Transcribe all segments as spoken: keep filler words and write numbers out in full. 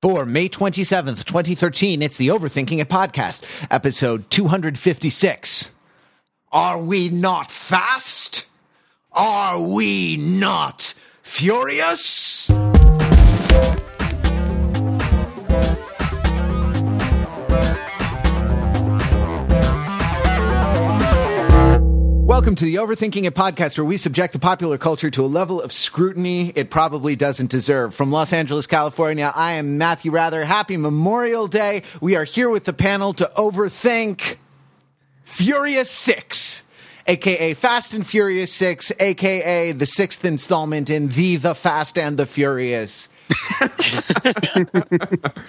For May twenty-seventh, twenty thirteen, it's the Overthinking It podcast, episode two fifty-six. Are we not fast? Are we not furious? Welcome to the Overthinking It podcast, where we subject the popular culture to a level of scrutiny it probably doesn't deserve. From Los Angeles, California, I am Matthew Rather. Happy Memorial Day. We are here with the panel to overthink Furious six, a k a. Fast and Furious six, a k a the sixth installment in the The Fast and the Furious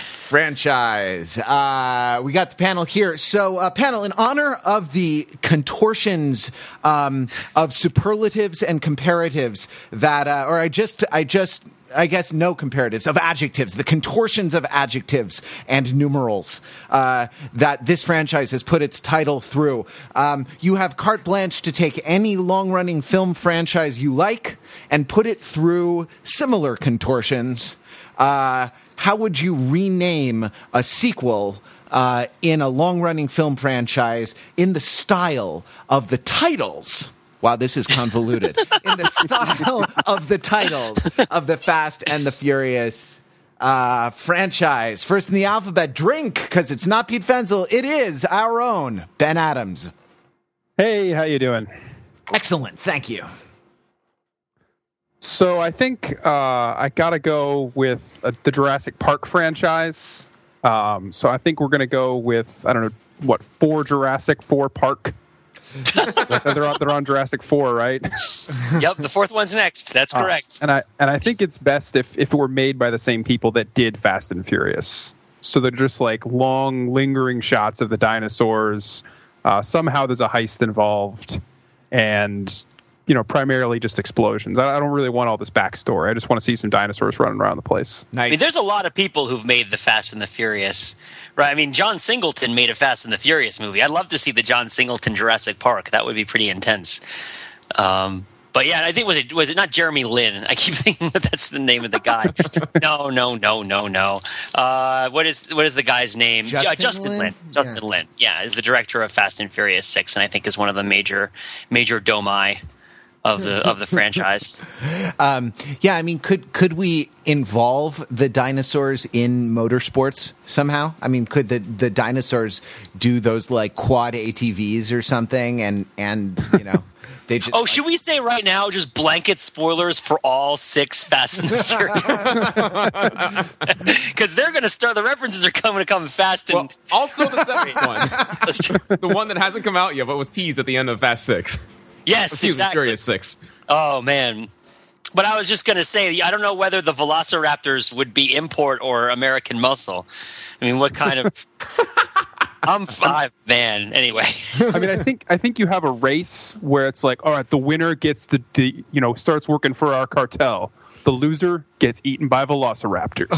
franchise. Uh, we got the panel here. So, uh, panel, in honor of the contortions um, of superlatives and comparatives that, uh, or I just, I just, I guess no comparatives, of adjectives, the contortions of adjectives and numerals uh, that this franchise has put its title through. Um, you have carte blanche to take any long-running film franchise you like and put it through similar contortions. Uh, how would you rename a sequel uh, in a long-running film franchise in the style of the titles? Wow, this is convoluted. In the style of the titles of the Fast and the Furious uh, franchise. First in the alphabet, drink, because it's not Pete Fenzel. It is our own Ben Adams. Hey, how you doing? Excellent, thank you. So I think uh, I got to go with uh, the Jurassic Park franchise. Um, so I think we're going to go with, I don't know, what, four Jurassic, four Park. they're, on, they're on Jurassic four, right? Yep, the fourth one's next. That's correct. Uh, and I and I think it's best if, if it were made by the same people that did Fast and Furious. So they're just like long, lingering shots of the dinosaurs. Uh, somehow there's a heist involved, and you know, primarily just explosions. I, I don't really want all this backstory. I just want to see some dinosaurs running around the place. Nice. I mean, there's a lot of people who've made the Fast and the Furious. Right, I mean, John Singleton made a Fast and the Furious movie. I'd love to see the John Singleton Jurassic Park. That would be pretty intense. Um, but yeah, I think was it was it not Jeremy Lin? I keep thinking that that's the name of the guy. no, no, no, no, no. Uh, what is what is the guy's name? Justin, uh, Justin Lin. Lin. Justin yeah. Lin. Yeah, is the director of Fast and Furious six, and I think is one of the major major domai of the of the franchise. Um, yeah, I mean, could could we involve the dinosaurs in motorsports somehow? I mean, could the, the dinosaurs do those like quad A T Vs or something? And and you know, they just oh, like, should we say right now just blanket spoilers for all six Fast and the Furious? Because they're going to start. The references are coming to come fast, and well, also the seventh one, the one that hasn't come out yet, but was teased at the end of Fast Six. Yes, Excuse exactly. Furious six. Oh, man. But I was just going to say, I don't know whether the velociraptors would be import or American muscle. I mean, what kind of... I'm five, man. Anyway. I mean, I think I think you have a race where it's like, all right, the winner gets the, the you know, starts working for our cartel. The loser gets eaten by velociraptors.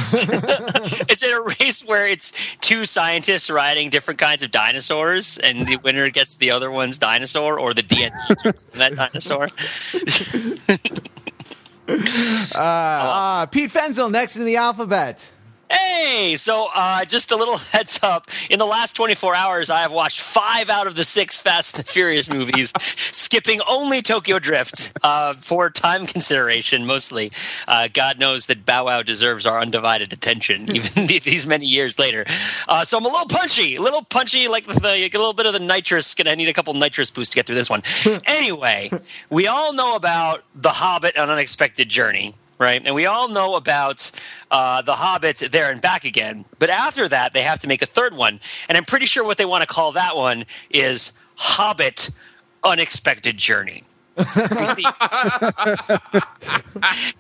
Is it a race where it's two scientists riding different kinds of dinosaurs and the winner gets the other one's dinosaur or the D N A from that dinosaur? uh, uh, Pete Fenzel next in the alphabet. Hey, so uh, just a little heads up. In the last twenty-four hours, I have watched five out of the six Fast and the Furious movies, skipping only Tokyo Drift uh, for time consideration, mostly. Uh, God knows that Bow Wow deserves our undivided attention, even these many years later. Uh, so I'm a little punchy, a little punchy, like, the, like a little bit of the nitrous. I need a couple nitrous boosts to get through this one. Anyway, we all know about The Hobbit, An Unexpected Journey. Right, and we all know about uh, The Hobbit, There and Back Again. But after that, they have to make a third one. And I'm pretty sure what they want to call that one is Hobbit, Unexpected Journey. You see,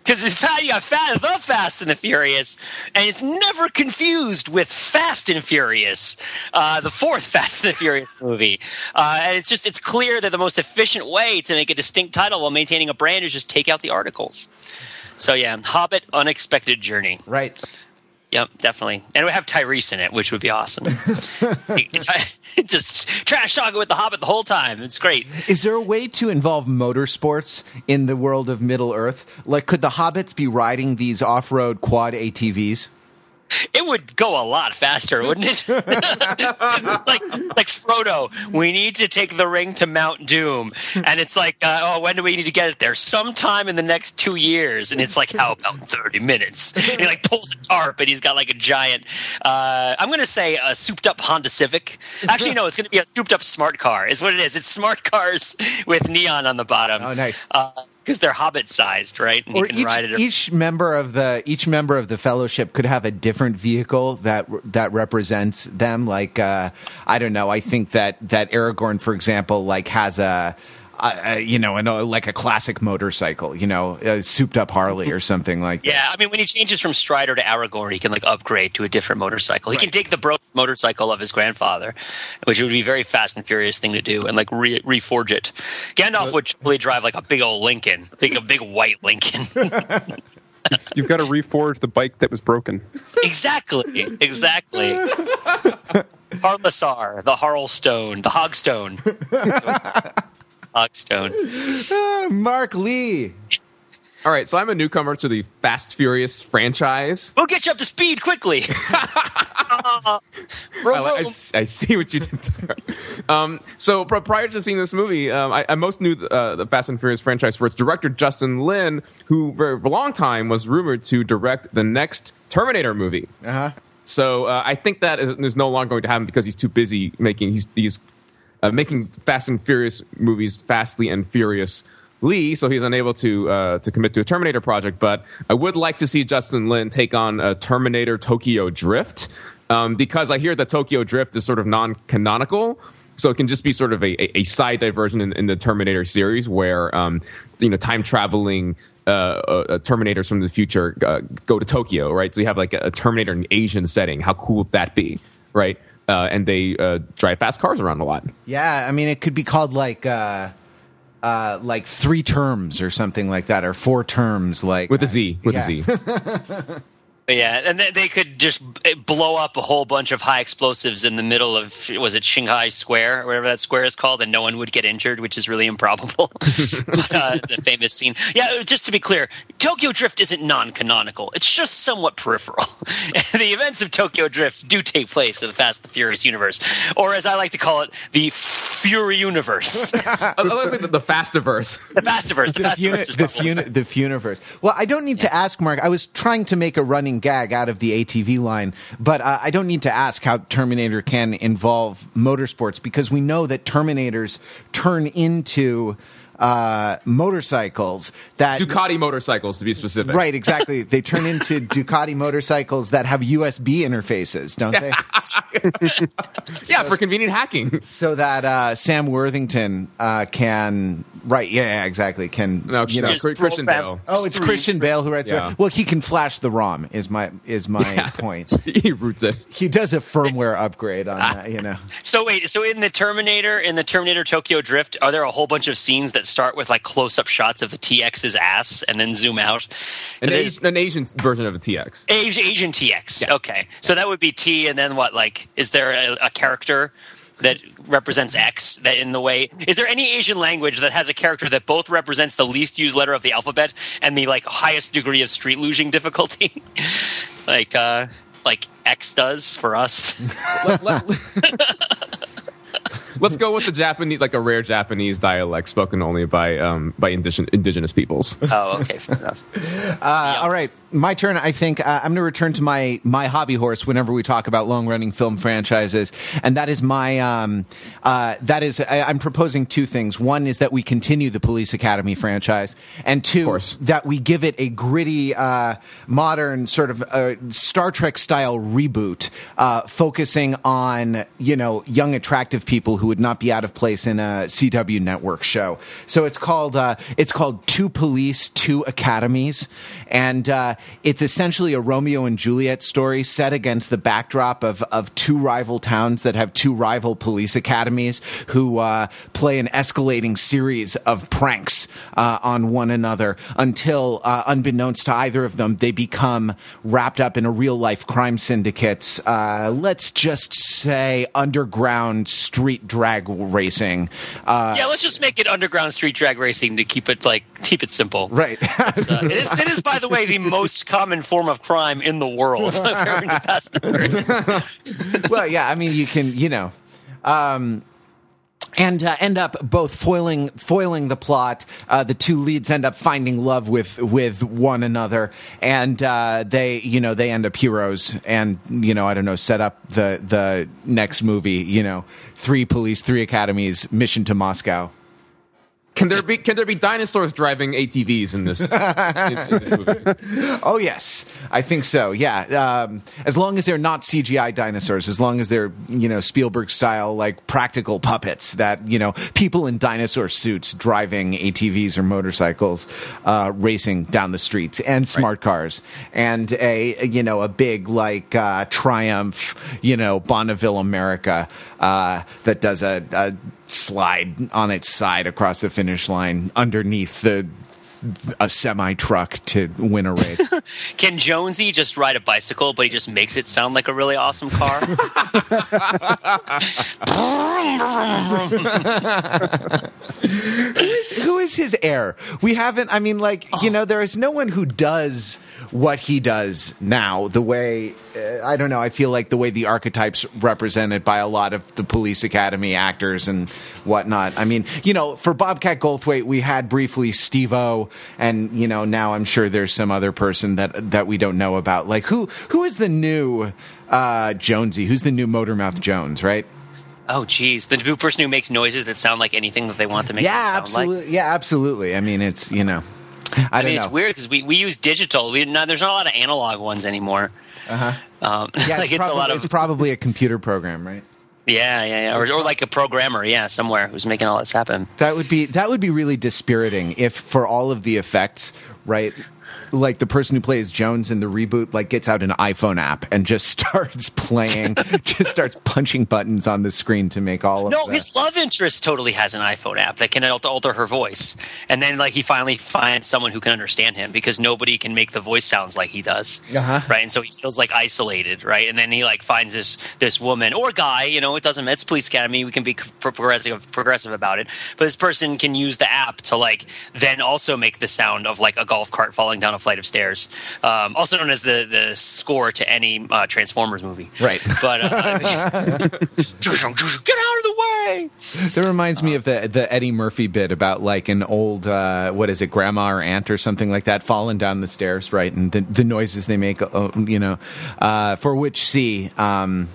because you got fat, The Fast and the Furious, and it's never confused with Fast and Furious, uh, the fourth Fast and the Furious movie. Uh, and it's just it's clear that the most efficient way to make a distinct title while maintaining a brand is just take out the articles. So yeah, Hobbit, Unexpected Journey. Right. Yep, definitely. And we have Tyrese in it, which would be awesome. Just trash talking with the Hobbit the whole time. It's great. Is there a way to involve motorsports in the world of Middle Earth? Like, could the Hobbits be riding these off-road quad A T Vs? It would go a lot faster, wouldn't it? like, like Frodo, we need to take the ring to Mount Doom. And it's like, uh, oh, when do we need to get it there? Sometime in the next two years. And it's like, how about thirty minutes? And he like pulls a tarp, and he's got like a giant, uh, I'm going to say a souped-up Honda Civic. Actually, no, it's going to be a souped-up smart car is what it is. It's smart cars with neon on the bottom. Oh, nice. Uh, Because they're hobbit-sized, right? And or you can each, ride it. Each member of the each member of the fellowship could have a different vehicle that that represents them. Like uh, I don't know. I think that that Aragorn, for example, like has a, a, a you know, an, a, like a classic motorcycle, you know, a souped-up Harley or something like that. Yeah, I mean, when he changes from Strider to Aragorn, he can like upgrade to a different motorcycle. He right. can take the broken motorcycle of his grandfather, which would be a very Fast and Furious thing to do, and like re- reforge it. Gandalf would probably drive like a big old Lincoln, like a big white Lincoln. you've, you've got to reforge the bike that was broken. Exactly, exactly. Harlassar, the Harlstone, the Hogstone. Hogstone. Uh, Mark Lee. All right, so I'm a newcomer to the Fast Furious franchise. We'll get you up to speed quickly. I, I, I see what you did there. Um, so pr- prior to seeing this movie, um, I, I most knew the, uh, the Fast and Furious franchise for its director, Justin Lin, who for a long time was rumored to direct the next Terminator movie. Uh-huh. So uh, I think that is, is no longer going to happen because he's too busy making he's, he's uh, making Fast and Furious movies fastly and furious. Lee, so he's unable to uh, to commit to a Terminator project, but I would like to see Justin Lin take on a Terminator Tokyo Drift, um, because I hear that Tokyo Drift is sort of non-canonical, so it can just be sort of a, a side diversion in, in the Terminator series where um, you know time-traveling uh, uh, Terminators from the future uh, go to Tokyo, right? So you have like a Terminator in an Asian setting. How cool would that be, right? Uh, and they uh, drive fast cars around a lot. Yeah, I mean, it could be called like... Uh... Uh, like three terms or something like that, or four terms, like with a Z, with yeah. a Z. Yeah, and they could just blow up a whole bunch of high explosives in the middle of, was it Shanghai Square, or whatever that square is called, and no one would get injured, which is really improbable. But, uh, the famous scene. Yeah, just to be clear, Tokyo Drift isn't non-canonical. It's just somewhat peripheral. The events of Tokyo Drift do take place in the Fast and the Furious universe, or as I like to call it, the Fury universe. I was like the, the Fastiverse. The Fastiverse. The, the, Fastiverse the, funi- the Funiverse. Well, I don't need yeah. to ask, Mark. I was trying to make a running gag out of the A T V line, but uh, I don't need to ask how Terminator can involve motorsports, because we know that Terminators turn into uh, motorcycles that Ducati motorcycles, to be specific. Right, exactly. They turn into Ducati motorcycles that have U S B interfaces, don't they? Yeah, so, for convenient hacking, so that uh, Sam Worthington uh, can. Right, yeah, yeah, exactly. Can no, you know, Christian Bale. Oh, it's Christian Bale who writes yeah. it. Well, he can flash the ROM is my is my yeah. point. He roots it. He does a firmware upgrade on ah. that, you know. So wait, so in the Terminator, in the Terminator Tokyo Drift, are there a whole bunch of scenes that start with like close-up shots of the T X's ass and then zoom out? An, they, Asian, an Asian version of a T X. Asian, Asian T X. Yeah. Okay. So that would be T, and then what, like, is there a, a character that represents X, that in the way... Is there any Asian language that has a character that both represents the least used letter of the alphabet and the, like, highest degree of street-losing difficulty? like, uh... Like X does for us? let, let, Let's go with the Japanese, like a rare Japanese dialect spoken only by um, by indigenous, indigenous peoples. Oh, okay, fair enough. uh, all right, my turn. I think uh, I'm going to return to my my hobby horse whenever we talk about long running film franchises, and that is my um, uh, that is I, I'm proposing two things. One is that we continue the Police Academy franchise, and two, that we give it a gritty, uh, modern sort of uh, Star Trek style reboot, uh, focusing on you know young attractive people who would not be out of place in a C W network show. So it's called uh, it's called Two Police, Two Academies, and uh, it's essentially a Romeo and Juliet story set against the backdrop of of two rival towns that have two rival police academies who uh, play an escalating series of pranks uh, on one another until, uh, unbeknownst to either of them, they become wrapped up in a real life crime syndicate's, uh, let's just say, underground street drama drag racing. Uh, yeah, let's just make it underground street drag racing to keep it like keep it simple. Right. It's, uh, it is. It is, by the way, the most common form of crime in the world. Well, yeah, I mean, you can, you know. Um, And uh, end up both foiling foiling the plot. Uh, the two leads end up finding love with with one another, and uh, they you know they end up heroes. And you know I don't know set up the the next movie. You know, three police, three academies, mission to Moscow. Can there be can there be dinosaurs driving A T Vs in this, in, in this movie? Oh yes, I think so. Yeah, um, as long as they're not C G I dinosaurs, as long as they're you know Spielberg style like practical puppets that you know people in dinosaur suits driving A T Vs or motorcycles, uh, racing down the streets and smart right. cars and a you know a big like uh, Triumph you know Bonneville America uh, that does a. a slide on its side across the finish line underneath the a semi truck to win a race. Can Jonesy just ride a bicycle, but he just makes it sound like a really awesome car? who, is, who is his heir? We haven't. I mean, like you know, there is no one who does what he does now. The way uh, I don't know. I feel like the way the archetypes represented by a lot of the police academy actors and whatnot. I mean, you know, for Bobcat Goldthwait, we had briefly Steve-O. And you know now I'm sure there's some other person that that we don't know about. Like who who is the new uh, Jonesy? Who's the new Motormouth Jones? Right? Oh geez, the new person who makes noises that sound like anything that they want to make. Yeah, sound absolutely. Like. Yeah, absolutely. I mean, it's you know, I, I don't mean, know. It's weird because we, we use digital. We not, there's not a lot of analog ones anymore. Uh huh. Um, yeah, like it's, it's probably, a lot of it's probably a computer program, right? Yeah, yeah, yeah. Or, or like a programmer, yeah, somewhere who's making all this happen. That would be that would be really dispiriting if for all of the effects, right? Like the person who plays Jones in the reboot, like gets out an iPhone app and just starts playing, just starts punching buttons on the screen to make all of. No, the... his love interest totally has an iPhone app that can alter her voice, and then like he finally finds someone who can understand him because nobody can make the voice sounds like he does, uh-huh. right? And so he feels like isolated, right? And then he like finds this this woman or guy, you know, it doesn't matter. It's police academy. We can be progressive progressive about it, but this person can use the app to like then also make the sound of like a golf cart falling down a flight of stairs, um, also known as the the score to any uh, Transformers movie. Right. But uh, get out of the way. That reminds uh, me of the the Eddie Murphy bit about like an old uh, what is it, grandma or aunt or something like that, falling down the stairs, right? And the, the noises they make, uh, you know, uh, for which see. Um,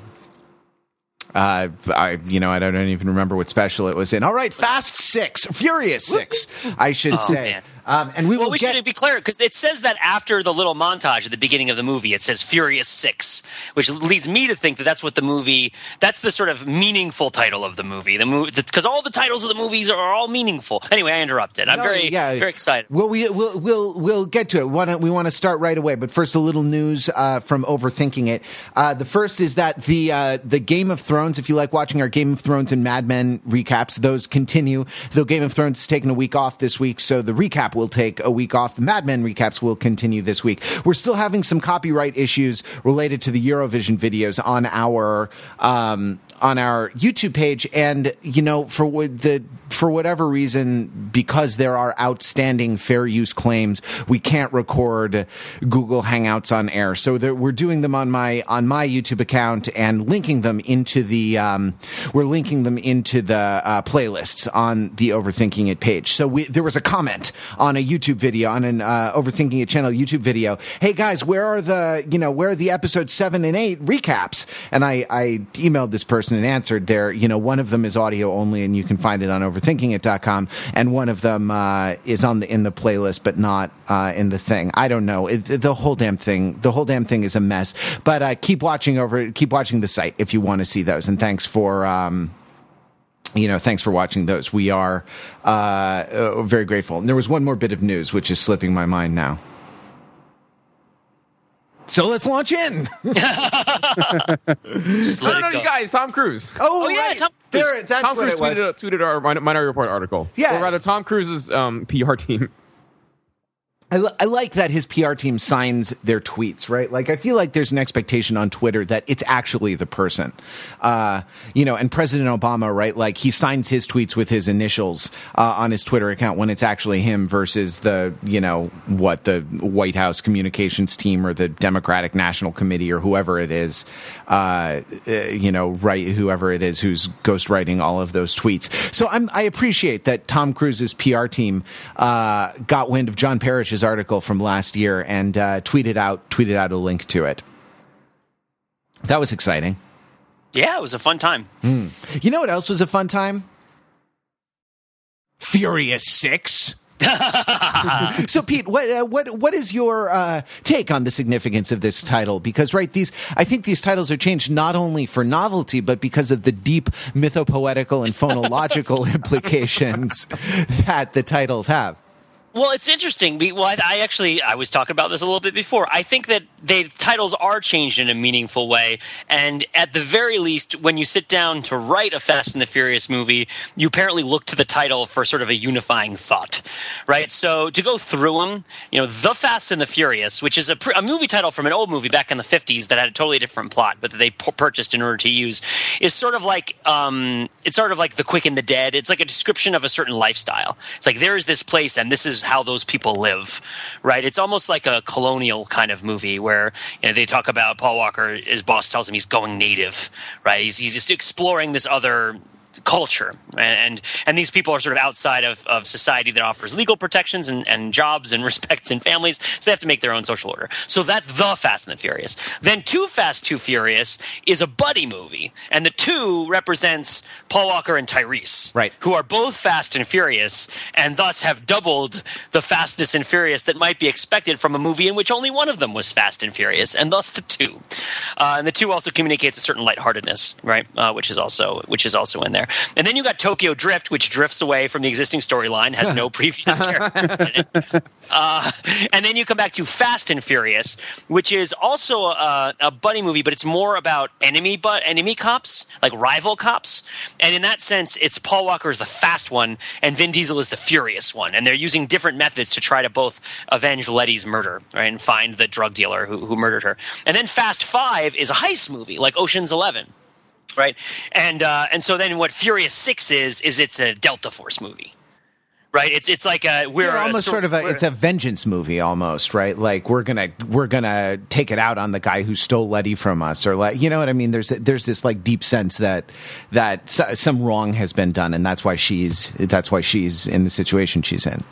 Uh, I, you know, I don't even remember what special it was in. All right, Fast six, Furious six, I should oh, say. Um, and we well, will we get... should be clear because it says that after the little montage at the beginning of the movie, it says Furious six, which leads me to think that that's what the movie. That's the sort of meaningful title of the movie. The movie because all the titles of the movies are all meaningful. Anyway, I interrupted. I'm no, very, yeah. very excited. Well, we will we'll we'll get to it. Why don't we want to start right away? But first, a little news uh, from Overthinking It. Uh, the first is that the uh, the Game of Thrones. If you like watching our Game of Thrones and Mad Men recaps, those continue. Though Game of Thrones has taken a week off this week, so the recap will take a week off. The Mad Men recaps will continue this week. We're still having some copyright issues related to the Eurovision videos on our um, on our YouTube page, and you know, for the for whatever reason, because there are outstanding fair use claims, we can't record Google Hangouts on air. So we're doing them on my on my YouTube account and linking them into the. Um, we're linking them into the uh, playlists on the Overthinking It page. So we, there was a comment on a YouTube video on an uh, Overthinking It channel YouTube video. Hey guys, where are the you know where are the episode seven and eight recaps? And I, I emailed this person and answered there. You know, one of them is audio only, and you can find it on overthinking it dot com. And one of them uh, is on the in the playlist, but not uh, in the thing. I don't know. It, the whole damn thing. The whole damn thing is a mess. But uh, keep watching over. Keep watching the site if you want to see those. And thanks for, um, you know, thanks for watching those. We are uh, uh, very grateful. And there was one more bit of news, which is slipping my mind now. So let's launch in. Just let no, no, no, you guys, Tom Cruise. Oh, oh yeah, right. Tom Cruise. There, that's Tom Cruise what it tweeted, was. tweeted our Minority Report article. Yeah. Or rather, Tom Cruise's um, P R team. I, l- I like that his P R team signs their tweets, right? Like, I feel like there's an expectation on Twitter that it's actually the person, uh, you know, and President Obama, right? Like, he signs his tweets with his initials uh, on his Twitter account when it's actually him versus the, you know, what, the White House communications team or the Democratic National Committee or whoever it is, uh, uh, you know, right, whoever it is who's ghostwriting all of those tweets. So I'm, I appreciate that Tom Cruise's P R team uh, got wind of John Parrish's article from last year and uh, tweeted out tweeted out a link to it. That was exciting. Yeah, it was a fun time. Mm. You know what else was a fun time? Furious six. So, Pete, what uh, what what is your uh, take on the significance of this title? Because, right, these I think these titles are changed not only for novelty, but because of the deep mythopoetical and phonological implications that the titles have. Well, it's interesting. Well, I, I actually – I was talking about this a little bit before. I think that the titles are changed in a meaningful way, and at the very least, when you sit down to write a Fast and the Furious movie, you apparently look to the title for sort of a unifying thought, right? So to go through them, you know, The Fast and the Furious, which is a, pr- a movie title from an old movie back in the fifties that had a totally different plot, but that they p- purchased in order to use, is sort of like um, – it's sort of like The Quick and the Dead. It's like a description of a certain lifestyle. It's like there is this place, and this is how those people live, right? It's almost like a colonial kind of movie where, you know, they talk about Paul Walker, his boss tells him he's going native, right? He's, he's just exploring this other culture, and, and and these people are sort of outside of, of society that offers legal protections and, and jobs and respects and families, so they have to make their own social order. So that's The Fast and the Furious. Then Too Fast, Too Furious is a buddy movie, and the two represents Paul Walker and Tyrese, right, who are both fast and furious, and thus have doubled the fastness and furious that might be expected from a movie in which only one of them was fast and furious, and thus the two. Uh, and the two also communicates a certain lightheartedness, right, uh, which is also which is also in there. And then you got Tokyo Drift, which drifts away from the existing storyline, has no previous characters in it. Uh, and then you come back to Fast and Furious, which is also a, a buddy movie, but it's more about enemy but enemy cops, like rival cops. And in that sense, it's Paul Walker is the fast one, and Vin Diesel is the furious one. And they're using different methods to try to both avenge Letty's murder, right, and find the drug dealer who, who murdered her. And then Fast Five is a heist movie, like Ocean's Eleven. Right, and uh, and so then what Furious Six is is it's a Delta Force movie, right? It's it's like a we're yeah, almost a, sort of a it's a vengeance movie almost, right? Like we're gonna we're gonna take it out on the guy who stole Letty from us, or like, you know what I mean? There's there's this like deep sense that that some wrong has been done, and that's why she's that's why she's in the situation she's in.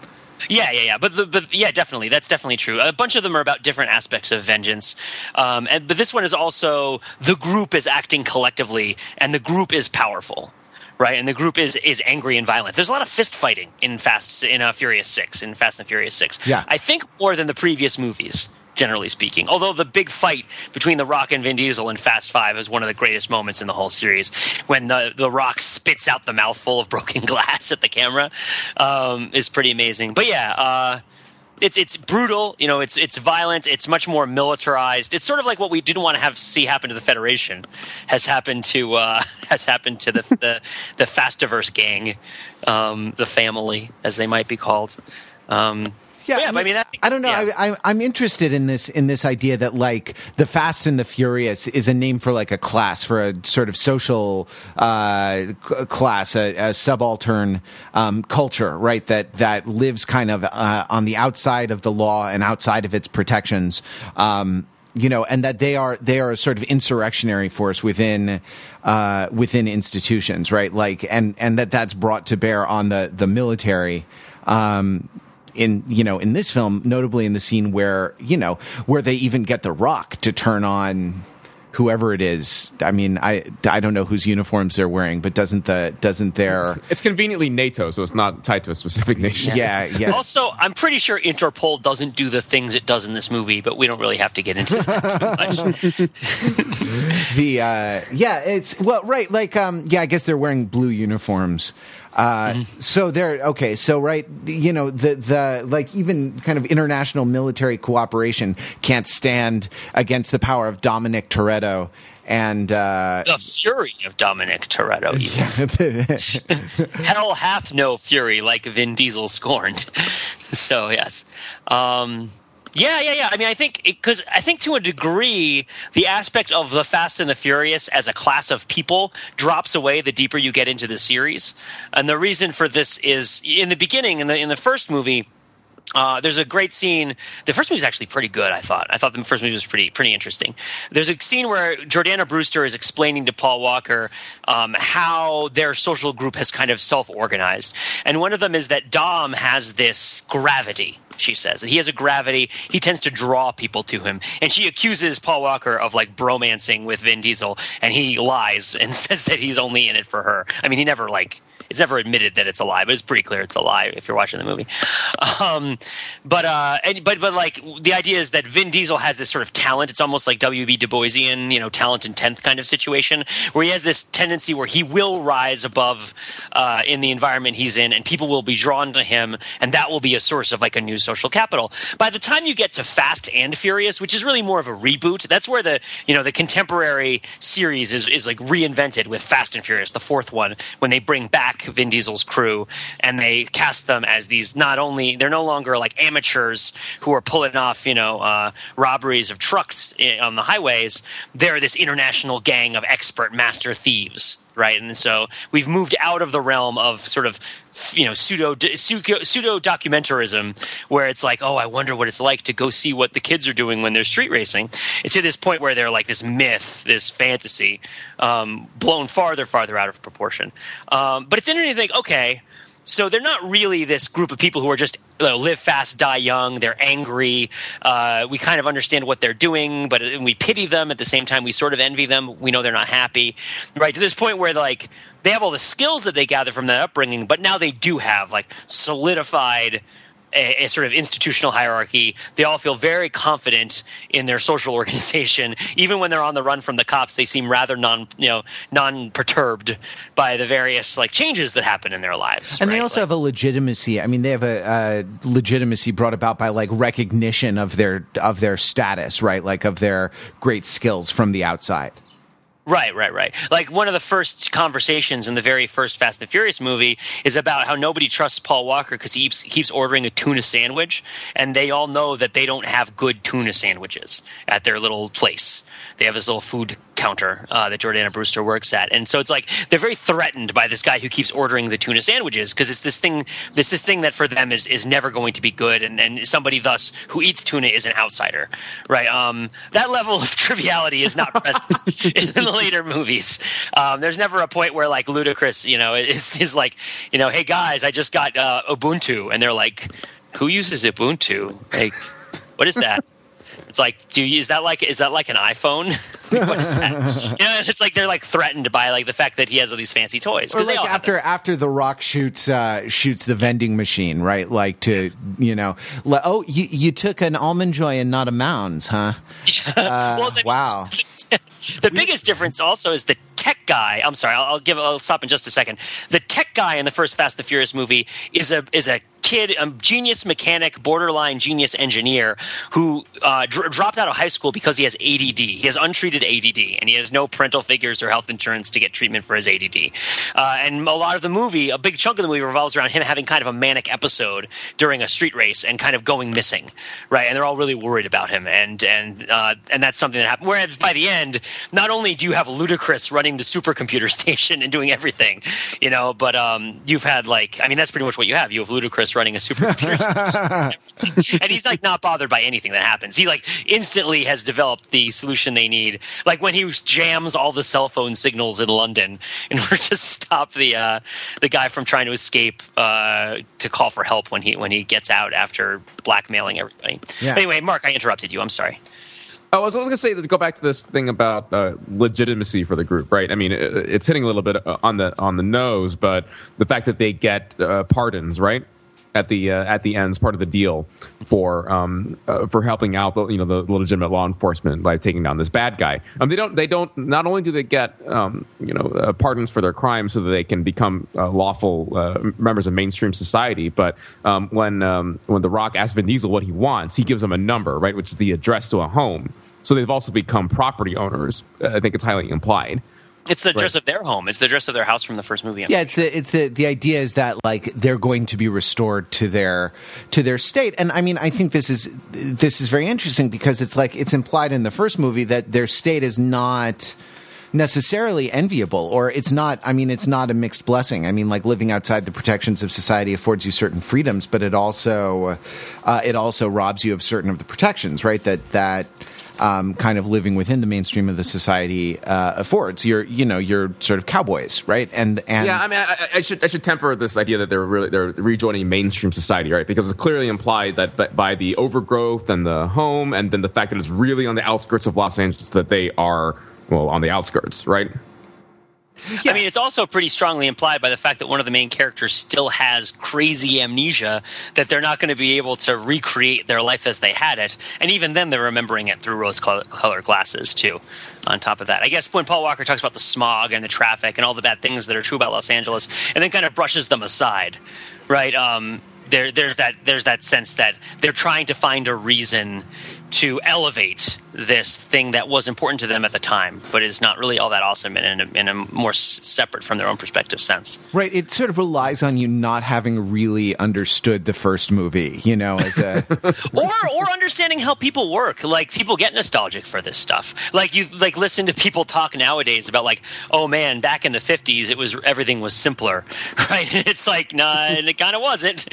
Yeah, yeah, yeah. But, the, but yeah, definitely. That's definitely true. A bunch of them are about different aspects of vengeance. Um, and but this one is also the group is acting collectively, and the group is powerful, right? And the group is is angry and violent. There's a lot of fist fighting in Fast in uh, Furious Six, in Fast and Furious Six. Yeah. I think more than the previous movies, generally speaking. Although the big fight between The Rock and Vin Diesel in Fast Five is one of the greatest moments in the whole series, when the, the Rock spits out the mouthful of broken glass at the camera, um, is pretty amazing. But yeah, uh, it's it's brutal. You know, it's it's violent. It's much more militarized. It's sort of like what we didn't want to have see happen to the Federation has happened to uh, has happened to the the, the Fastiverse gang, um, the family as they might be called. Um, Yeah, yeah, I mean, I, mean, that, I don't know. Yeah. I, I, I'm interested in this in this idea that like the Fast and the Furious is a name for like a class, for a sort of social uh, class, a, a subaltern um, culture, right? That that lives kind of uh, on the outside of the law and outside of its protections, um, you know, and that they are they are a sort of insurrectionary force within uh, within institutions, right? Like, and and that that's brought to bear on the the military. Um, In you know in this film, notably in the scene where you know where they even get The Rock to turn on whoever it is. I mean, I, I don't know whose uniforms they're wearing, but doesn't the doesn't their it's conveniently NATO, so it's not tied to a specific nation. Yeah, yeah. Also, I'm pretty sure Interpol doesn't do the things it does in this movie, but we don't really have to get into that too much. The uh, yeah, it's well, right. Like, um, yeah, I guess they're wearing blue uniforms. Uh, mm-hmm. So they're okay. So right, you know, the the like even kind of international military cooperation can't stand against the power of Dominic Toretto. And uh, the fury of Dominic Toretto. Yeah. Hell hath no fury like Vin Diesel scorned. So yes, um, yeah, yeah, yeah. I mean, I think because I think to a degree, the aspect of the Fast and the Furious as a class of people drops away the deeper you get into the series. And the reason for this is in the beginning, in the in the first movie. Uh, there's a great scene. The first movie is actually pretty good, I thought. I thought the first movie was pretty pretty interesting. There's a scene where Jordana Brewster is explaining to Paul Walker um, how their social group has kind of self-organized. And one of them is that Dom has this gravity, she says. That he has a gravity. He tends to draw people to him. And she accuses Paul Walker of like bromancing with Vin Diesel. And he lies and says that he's only in it for her. I mean, he never like... It's never admitted that it's a lie, but it's pretty clear it's a lie if you're watching the movie. Um, but uh, and, but but like the idea is that Vin Diesel has this sort of talent. It's almost like W B Du Boisian, you know, talent in tenth kind of situation, where he has this tendency where he will rise above uh, in the environment he's in, and people will be drawn to him, and that will be a source of like a new social capital. By the time you get to Fast and Furious, which is really more of a reboot, that's where the you know the contemporary series is is like reinvented with Fast and Furious, the fourth one, when they bring back Vin Diesel's crew and they cast them as these not only they're no longer like amateurs who are pulling off you know uh, robberies of trucks on the highways. They're this international gang of expert master thieves, right? And so we've moved out of the realm of sort of you know pseudo pseudo documentarism where it's like, oh, I wonder what it's like to go see what the kids are doing when they're street racing. It's at this point where they're like this myth, this fantasy, um, blown farther, farther out of proportion. Um, but it's interesting to think, okay, so they're not really this group of people who are just you know, live fast, die young. They're angry. Uh, we kind of understand what they're doing, but we pity them. At the same time, we sort of envy them. We know they're not happy, right? To this point where like they have all the skills that they gather from that upbringing, but now they do have like solidified a, a sort of institutional hierarchy. They all feel very confident in their social organization. Even when they're on the run from the cops, they seem rather non, you know, non-perturbed by the various like changes that happen in their lives. And right? they also like, have a legitimacy. I mean, they have a, a legitimacy brought about by like recognition of their of their status, right? Like of their great skills from the outside. Right, right, right. Like one of the first conversations in the very first Fast and Furious movie is about how nobody trusts Paul Walker because he keeps, keeps ordering a tuna sandwich, and they all know that they don't have good tuna sandwiches at their little place. They have this little food counter uh, that Jordana Brewster works at, and so it's like they're very threatened by this guy who keeps ordering the tuna sandwiches because it's this thing, this this thing that for them is is never going to be good, and, and somebody thus who eats tuna is an outsider, right? Um, that level of triviality is not present in the later movies. Um, there's never a point where like Ludacris, you know, is is like, you know, hey guys, I just got uh, Ubuntu, and they're like, who uses Ubuntu? Like, what is that? It's like, do you, is that like is that like an iPhone? What is that? You know, it's like they're like threatened by like the fact that he has all these fancy toys. Or like they all after after The Rock shoots uh, shoots the vending machine, right? Like to you know, like, oh, you, you took an Almond Joy and not a Mounds, huh? Uh, well, wow. The biggest difference also is the tech guy. I'm sorry, I'll, I'll give. I'll stop in just a second. The tech guy in the first Fast and the Furious movie is a is a kid, a genius mechanic, borderline genius engineer who uh, dr- dropped out of high school because he has A D D. He has untreated A D D, and he has no parental figures or health insurance to get treatment for his A D D. Uh, and a lot of the movie, a big chunk of the movie, revolves around him having kind of a manic episode during a street race and kind of going missing, right? And they're all really worried about him, and and uh, and that's something that happened. Whereas by the end, not only do you have Ludacris running the supercomputer station and doing everything, you know, but um, you've had like, I mean, that's pretty much what you have. You have Ludacris running a supercomputer, and, and he's like not bothered by anything that happens. He like instantly has developed the solution they need. Like when he jams all the cell phone signals in London in order to stop the uh, the guy from trying to escape uh, to call for help when he when he gets out after blackmailing everybody. Yeah. Anyway, Mark, I interrupted you. I'm sorry. I was, I was going to say to go back to this thing about uh, legitimacy for the group, right? I mean, it, it's hitting a little bit on the on the nose, but the fact that they get uh, pardons, right? at the uh, at the end is part of the deal for um uh, for helping out you know the legitimate law enforcement by taking down this bad guy. Um, they don't they don't not only do they get um you know uh, pardons for their crimes so that they can become uh, lawful uh, members of mainstream society, but um when um when The Rock asks Vin Diesel what he wants, he gives him a number, right, which is the address to a home. So they've also become property owners. Uh, I think it's highly implied. It's the address right. of their home. It's the address of their house from the first movie. I'm yeah, it's sure. the it's the the idea is that like they're going to be restored to their to their state. And I mean, I think this is this is very interesting because it's like it's implied in the first movie that their state is not necessarily enviable, or it's not. I mean, it's not a mixed blessing. I mean, like living outside the protections of society affords you certain freedoms, but it also uh, it also robs you of certain of the protections. Right? That that. Um, kind of living within the mainstream of the society uh, affords. You're, you know, you're sort of cowboys, right? And, and yeah, I mean, I, I should I should temper this idea that they're really they're rejoining mainstream society, right? Because it's clearly implied that by the overgrowth and the home, and then the fact that it's really on the outskirts of Los Angeles that they are well on the outskirts, right? Yeah. I mean, it's also pretty strongly implied by the fact that one of the main characters still has crazy amnesia, that they're not going to be able to recreate their life as they had it. And even then, they're remembering it through rose-colored glasses, too, on top of that. I guess when Paul Walker talks about the smog and the traffic and all the bad things that are true about Los Angeles, and then kind of brushes them aside, right? Um, there, there's that, there's that sense that they're trying to find a reason to elevate this thing that was important to them at the time, but is not really all that awesome in a, in a more separate from their own perspective sense. Right. It sort of relies on you not having really understood the first movie, you know, as a or or understanding how people work. Like people get nostalgic for this stuff. Like you like listen to people talk nowadays about like, oh man, back in the fifties, it was everything was simpler, right? And it's like, nah, and it kind of wasn't.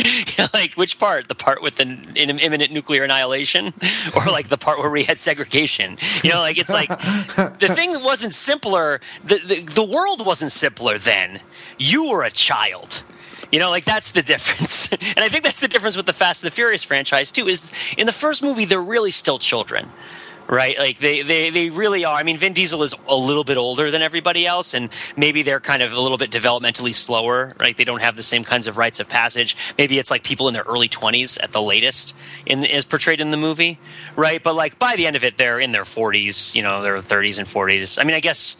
Like which part? The part with the in, imminent nuclear annihilation, or like the part where we had segregation, you know, like it's like the thing wasn't simpler. The, the the world wasn't simpler then. You were a child, you know, like that's the difference. And I think that's the difference with the Fast and the Furious franchise too. Is in the first movie they're really still children. Right, like they, they, they really are. I mean, Vin Diesel is a little bit older than everybody else, and maybe they're kind of a little bit developmentally slower. Right, they don't have the same kinds of rites of passage. Maybe it's like people in their early twenties at the latest, in as portrayed in the movie. Right, but like by the end of it, they're in their forties. You know, their thirties and forties. I mean, I guess,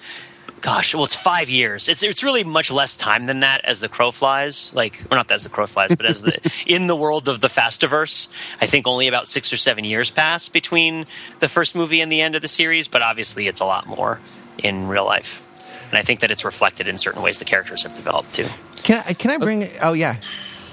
gosh, well, it's five years. It's it's really much less time than that as the crow flies. Like, well, not as the crow flies, but as the in the world of the Fastiverse, I think only about six or seven years pass between the first movie and the end of the series. But obviously, it's a lot more in real life, and I think that it's reflected in certain ways the characters have developed too. Can I, can I bring? Oh yeah,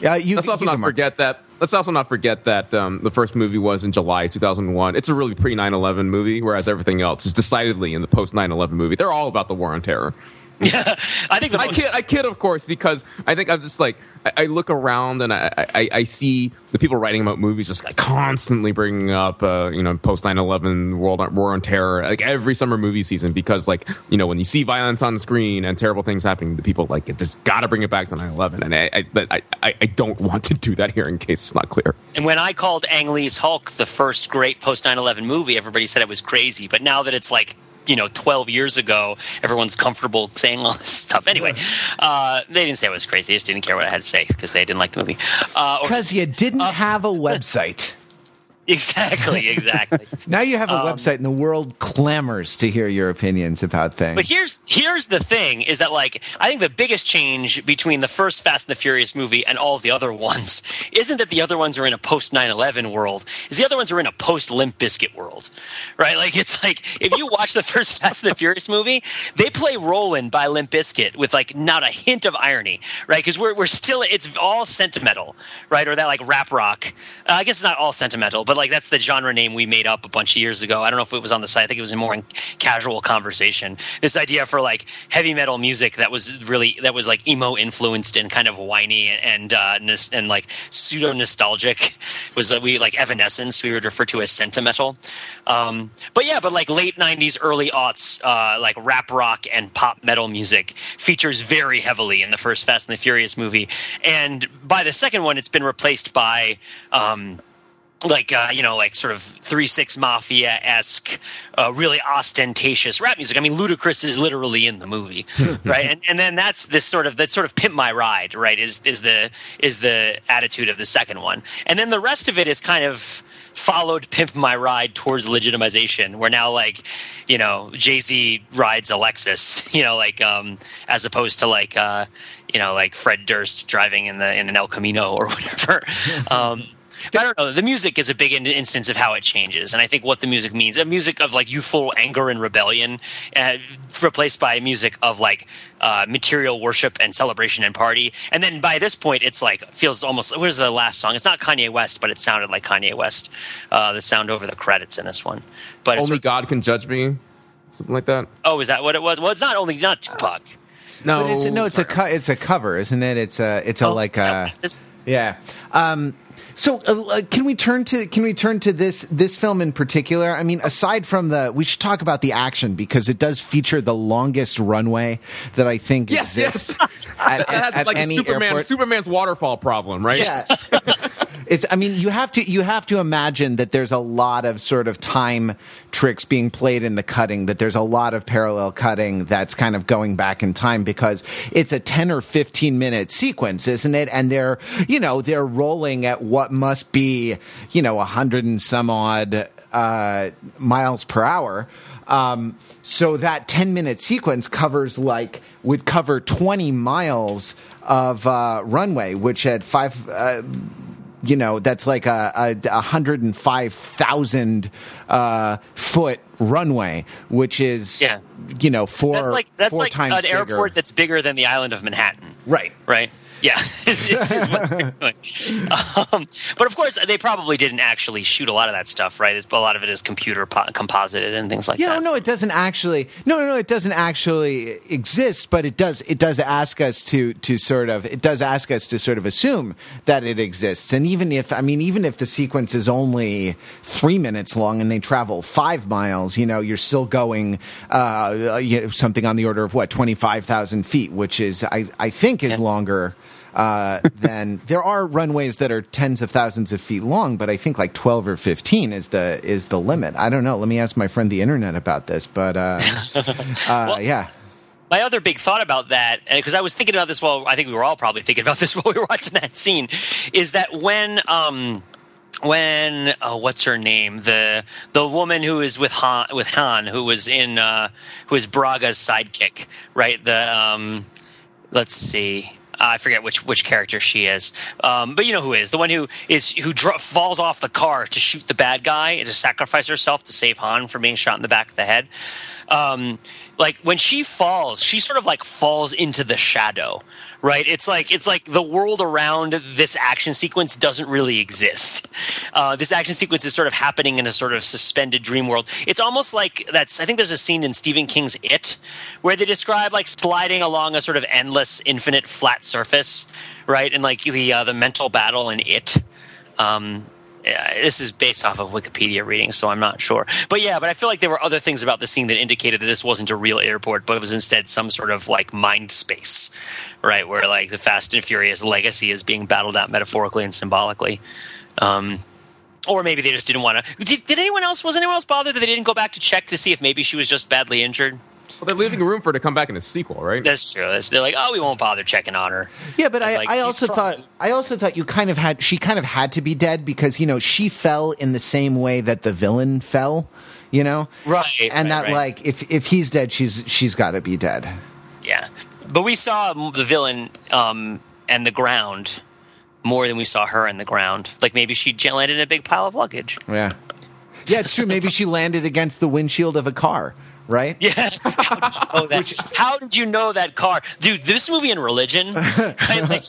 yeah. Uh, you, Let's you also not forget that. Let's also not forget that um, the first movie was in July two thousand one. It's a really pre nine eleven movie, whereas everything else is decidedly in the post nine eleven movie. They're all about the war on terror. Yeah, I think the most- I kid, I kid, of course, because I think I'm just like I, I look around and I, I, I see the people writing about movies just like constantly bringing up uh, you know post nine eleven world war on terror like every summer movie season, because like you know when you see violence on the screen and terrible things happening to people, like it just got to bring it back to nine eleven. And I, I but I, I don't want to do that here in case it's not clear. And when I called Ang Lee's Hulk the first great post nine eleven movie, everybody said it was crazy. But now that it's like, you know, twelve years ago, everyone's comfortable saying all this stuff. Anyway, uh, they didn't say it was crazy. They just didn't care what I had to say because they didn't like the movie. Because uh, you didn't uh, have a website. Exactly, exactly. Now you have a um, website and the world clamors to hear your opinions about things. But here's here's the thing is that, like, I think the biggest change between the first Fast and the Furious movie and all the other ones isn't that the other ones are in a post nine eleven world. Is the other ones are in a post-Limp Bizkit world, right? Like, it's like if you watch the first Fast and the Furious movie, they play Rollin' by Limp Bizkit with, like, not a hint of irony, right? Because we're, we're still – it's all sentimental, right? Or that, like, rap rock. Uh, I guess it's not all sentimental, but like that's the genre name we made up a bunch of years ago. I don't know if it was on the site. I think it was in more in casual conversation. This idea for like heavy metal music that was really that was like emo influenced and kind of whiny and uh, n- and like pseudo nostalgic was that we like Evanescence we would refer to as sentimental. Um, but yeah, but like late nineties, early aughts, uh, like rap rock and pop metal music features very heavily in the first Fast and the Furious movie, and by the second one, it's been replaced by. Um, like, uh, you know, like sort of three six Mafia-esque, uh, really ostentatious rap music. I mean, Ludacris is literally in the movie, right? And and then that's this sort of, that sort of Pimp My Ride, right, is is the is the attitude of the second one. And then the rest of it is kind of followed Pimp My Ride towards legitimization, where now, like, you know, Jay-Z rides a Lexus, you know, like, um, as opposed to, like, uh, you know, like Fred Durst driving in the in an El Camino or whatever. Um But I don't know. The music is a big in- instance of how it changes, and I think what the music means—a music of like youthful anger and rebellion, uh, replaced by music of like uh, material worship and celebration and party. And then by this point, it's like feels almost. What is the last song? It's not Kanye West, but it sounded like Kanye West. Uh, the sound over the credits in this one. But only God can judge me, something like that. Oh, is that what it was? Well, it's not only not Tupac. No, but it's a, no, it's sorry. a co- it's a cover, isn't it? It's a it's a oh, like a yeah. Um, So uh, can we turn to can we turn to this this film in particular? I mean, aside from the, we should talk about the action because it does feature the longest runway that I think yes, exists. Yes. At, at, That's at like any Superman, airport. Superman's waterfall problem, right? Yeah. It's, I mean, you have to you have to imagine that there's a lot of sort of time tricks being played in the cutting, that there's a lot of parallel cutting that's kind of going back in time because it's a ten or fifteen minute sequence, isn't it? And they're, you know, they're rolling at what must be, you know, a hundred and some odd uh, miles per hour. Um, so that ten minute sequence covers like would cover twenty miles of uh, runway, which at five. Uh, You know, that's like a, a one hundred five thousand uh, foot runway, which is, yeah. you know, four times That's like, that's like an bigger. airport that's bigger than the island of Manhattan. Right. Right. Yeah. it's, it's what they're doing. Um, but of course, they probably didn't actually shoot a lot of that stuff, right? It's, a lot of it is computer po- composited and things like yeah, that. Yeah, no, it doesn't actually. No, no, no, it doesn't actually exist. But it does. It does ask us to to sort of. It does ask us to sort of assume that it exists. And even if I mean, even if the sequence is only three minutes long and they travel five miles, you know, you're still going uh, you know, something on the order of what twenty-five thousand feet, which is I I think is yeah. longer. Uh, then there are runways that are tens of thousands of feet long, but I think like twelve or fifteen is the is the limit. I don't know. Let me ask my friend the internet about this, but uh, uh, well, yeah. My other big thought about that, because I was thinking about this while I think we were all probably thinking about this while we were watching that scene, is that when um, when oh, what's her name the the woman who is with Han, with Han who was in uh, who is Braga's sidekick, right? The um, let's see. Uh, I forget which, which character she is, um, but you know who is the one who is who dro- falls off the car to shoot the bad guy and to sacrifice herself to save Han from being shot in the back of the head. Um, like when she falls, she sort of like falls into the shadow. Right, it's like it's like the world around this action sequence doesn't really exist. Uh, this action sequence is sort of happening in a sort of suspended dream world. It's almost like that's. I think there's a scene in Stephen King's *It* where they describe like sliding along a sort of endless, infinite, flat surface, right? And like the uh, the mental battle in *It*. Um, Yeah, this is based off of Wikipedia reading, so I'm not sure. But yeah, but I feel like there were other things about the scene that indicated that this wasn't a real airport, but it was instead some sort of like mind space, right? Where like the Fast and Furious legacy is being battled out metaphorically and symbolically. Um, or maybe they just didn't want to. Did, did anyone else, was anyone else bothered that they didn't go back to check to see if maybe she was just badly injured? Well, they're leaving room for her to come back in a sequel, right? That's true. That's, they're like, oh, we won't bother checking on her. Yeah, but I, like, I also thought I also thought you kind of had she kind of had to be dead because you know she fell in the same way that the villain fell, you know, right? And right, that right. like if if he's dead, she's she's got to be dead. Yeah, but we saw the villain um, and the ground more than we saw her in the ground. Like maybe she landed in a big pile of luggage. Yeah, yeah, it's true. Maybe she landed against the windshield of a car. Right? Yeah. How did, you know Which, how did you know that car? Dude, this movie in religion, right? Like,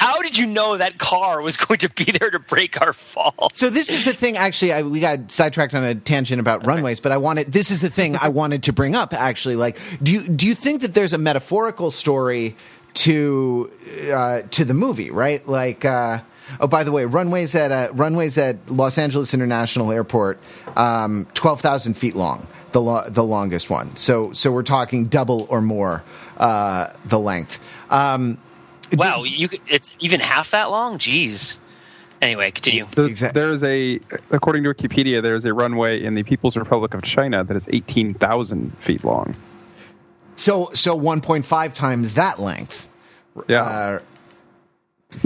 how did you know that car was going to be there to break our fall? So this is the thing, actually, I, we got sidetracked on a tangent about That's runways, right. but I wanted, this is the thing I wanted to bring up, actually. Like, do you, do you think that there's a metaphorical story to, uh, to the movie, right? Like, uh, oh, by the way, runways at, uh, runways at Los Angeles International Airport, um, twelve thousand feet long. The lo- the longest one, so so we're talking double or more uh, the length. Um, wow, you, it's even half that long. Jeez, Anyway, continue. The, exactly. There is a, according to Wikipedia, there is a runway in the People's Republic of China that is eighteen thousand feet long. So, so one point five times that length. Yeah. Uh,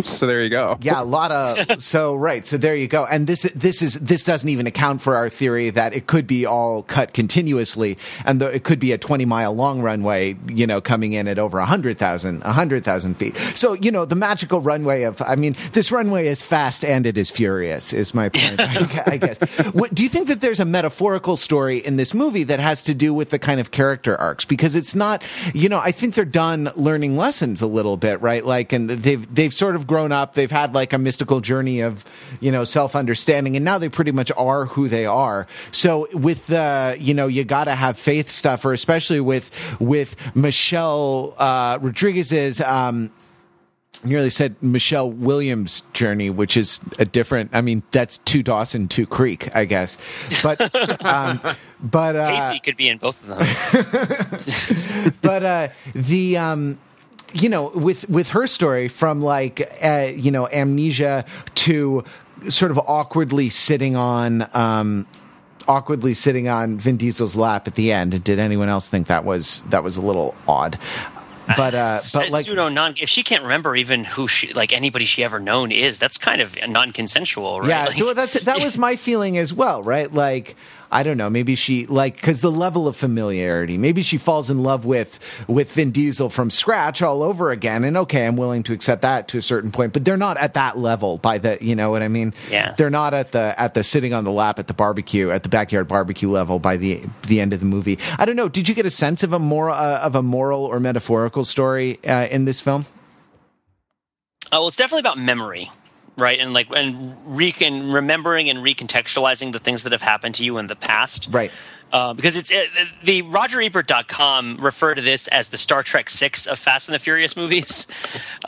so there you go. Yeah, a lot of so right. So there you go. And this this is this doesn't even account for our theory that it could be all cut continuously, and the, it could be a twenty mile long runway, you know, coming in at over one hundred thousand one hundred thousand feet. So, you know, the magical runway of I mean, this runway is fast and it is furious is my point, I guess. What, do you think that there's a metaphorical story in this movie that has to do with the kind of character arcs? Because it's not, you know, I think they're done learning lessons a little bit, right? Like, and they've they've sort of have grown up, they've had like a mystical journey of, you know, self-understanding, and now they pretty much are who they are. So with the, you know, you gotta have faith stuff, or especially with with Michelle uh, Rodriguez's um nearly said Michelle Williams' journey, which is a different, I mean, that's two Dawson, two Creek, I guess. But, um, but, uh, Casey could be in both of them. But, uh, the, um, you know, with, with her story from like, uh, you know, amnesia to sort of awkwardly sitting on, um, awkwardly sitting on Vin Diesel's lap at the end. Did anyone else think that was, that was a little odd? But, uh, but like, pseudo non, if she can't remember even who she, like anybody she ever known is, that's kind of non-consensual, right? Yeah, like, so that's, that was my feeling as well, right? Like, I don't know, maybe she, like, because the level of familiarity, maybe she falls in love with, with Vin Diesel from scratch all over again, and okay, I'm willing to accept that to a certain point, but they're not at that level by the, you know what I mean? Yeah. They're not at the, at the sitting on the lap at the barbecue, at the backyard barbecue level by the, the end of the movie. I don't know, did you get a sense of a moral, uh, of a moral or metaphorical story uh, in this film? Oh, well, it's definitely about memory. Right, and like and, re- and remembering and recontextualizing the things that have happened to you in the past. Right. Uh, because it's it, the Roger Ebert dot com refer to this as the Star Trek six of Fast and the Furious movies,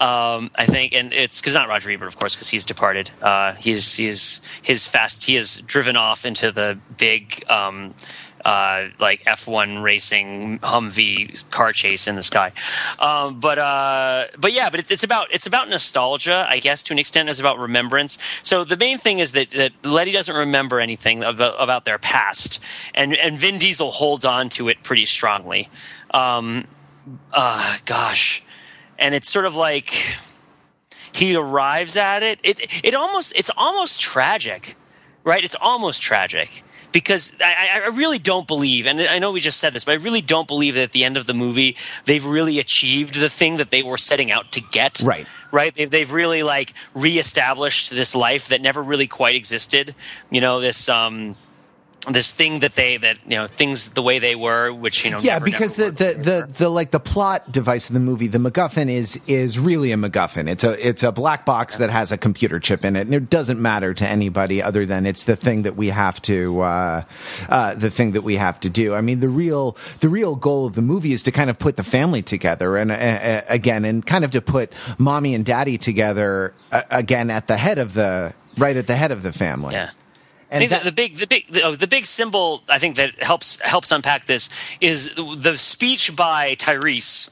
um, I think, and it's because not Roger Ebert, of course, because he's departed. Uh, he's he's his fast. He has driven off into the big um, uh, like F one racing Humvee car chase in the sky. Um, but uh, but yeah, but it's, it's about it's about nostalgia, I guess, to an extent. It's about remembrance. So the main thing is that, that Letty doesn't remember anything about, about their past, and, and And Vin Diesel holds on to it pretty strongly. Um, uh, gosh. And it's sort of like he arrives at it. It it almost it's almost tragic, right? It's almost tragic. Because I, I really don't believe, and I know we just said this, but I really don't believe that at the end of the movie they've really achieved the thing that they were setting out to get. Right. Right? They've, they've really like reestablished this life that never really quite existed. You know, this um, – this thing that they that you know things the way they were, which you know yeah never, because never the, the, the the like the plot device of the movie, the MacGuffin is is really a MacGuffin. It's a it's a black box that has a computer chip in it, and it doesn't matter to anybody other than it's the thing that we have to uh, uh, the thing that we have to do. I mean, the real the real goal of the movie is to kind of put the family together, and uh, again, and kind of to put mommy and daddy together uh, again at the head of the right at the head of the family. Yeah. And I think that, the, the big, the big, the, the big symbol I think that helps helps unpack this is the, the speech by Tyrese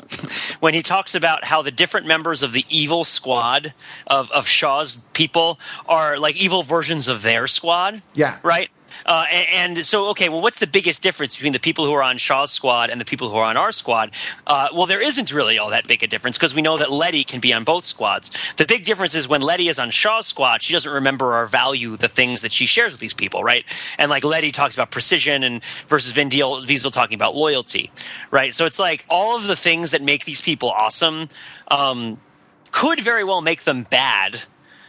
when he talks about how the different members of the evil squad of, of Shaw's people are like evil versions of their squad. Yeah. Right. Uh, and, and so, okay, well, what's the biggest difference between the people who are on Shaw's squad and the people who are on our squad? Uh, well, there isn't really all that big a difference because we know that Letty can be on both squads. The big difference is when Letty is on Shaw's squad, she doesn't remember or value the things that she shares with these people, right? And like Letty talks about precision and versus Vin Diesel talking about loyalty, right? So it's like all of the things that make these people awesome um, could very well make them bad.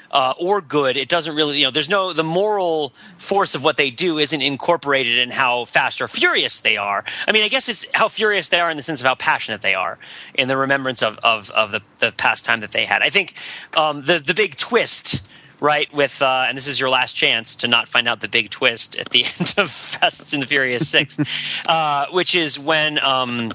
Uh, or good, it doesn't really, you know, there's no, the moral force of what they do isn't incorporated in how fast or furious they are. I mean, I guess it's how furious they are in the sense of how passionate they are in the remembrance of, of, of the, the past time that they had. I think um, the, the big twist, right, with, uh, and this is your last chance to not find out the big twist at the end of Fast and Furious six, uh, which is when um,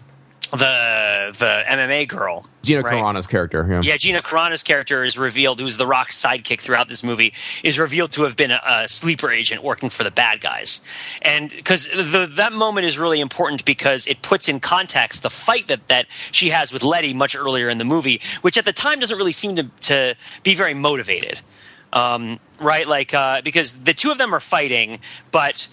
the the M M A girl, Gina right. Carano's character. Yeah. yeah, Gina Carano's character is revealed, who's The Rock's sidekick throughout this movie, is revealed to have been a, a sleeper agent working for the bad guys. And because that moment is really important because it puts in context the fight that, that she has with Letty much earlier in the movie, which at the time doesn't really seem to, to be very motivated. um, right? Like uh, because the two of them are fighting, but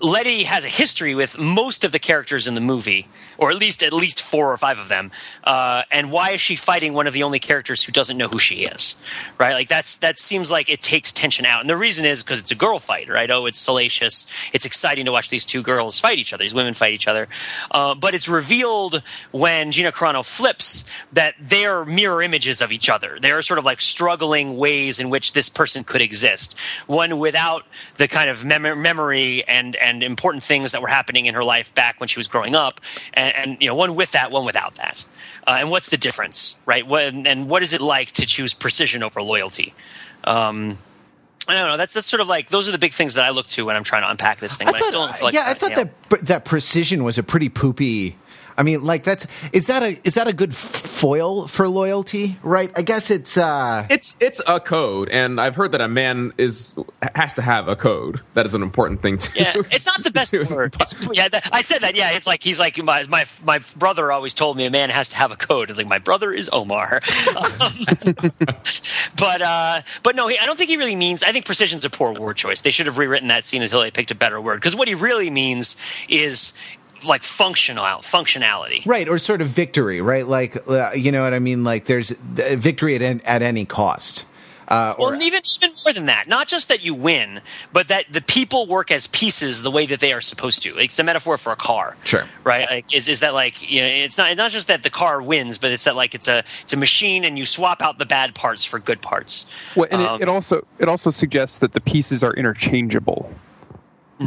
Letty has a history with most of the characters in the movie, or at least at least four or five of them. Uh, and why is she fighting one of the only characters who doesn't know who she is, right? Like that's that seems like it takes tension out. And the reason is because it's a girl fight, right? Oh, it's salacious. It's exciting to watch these two girls fight each other, these women fight each other. Uh, but it's revealed when Gina Carano flips that they're mirror images of each other. They're sort of like struggling ways in which this person could exist. One without the kind of mem- memory and, and And important things that were happening in her life back when she was growing up, and, and you know, one with that, one without that, uh, and what's the difference, right? What, and what is it like to choose precision over loyalty? Um, I don't know. That's that's sort of like those are the big things that I look to when I'm trying to unpack this thing. I but thought, I still don't feel like yeah, I thought yeah. that that precision was a pretty poopy. I mean, like that's is that a is that a good foil for loyalty, right? I guess it's uh... it's it's a code, and I've heard that a man is has to have a code. That is an important thing too. Yeah, it's not the best word. It's, yeah, that, I said that. Yeah, it's like he's like my my my brother always told me a man has to have a code. It's like my brother is Omar, but uh, but no, he, I don't think he really means. I think precision's a poor word choice. They should have rewritten that scene until they picked a better word, because what he really means is. Like functional functionality, right? Or sort of victory, right? Like uh, you know what I mean? Like there's uh, victory at en- at any cost. Uh, or well, and even even more than that, not just that you win, but that the people work as pieces the way that they are supposed to. It's a metaphor for a car, sure, right? Like, is is that like you know? It's not it's not just that the car wins, but it's that like it's a it's a machine, and you swap out the bad parts for good parts. Well, and um, it, it also it also suggests that the pieces are interchangeable.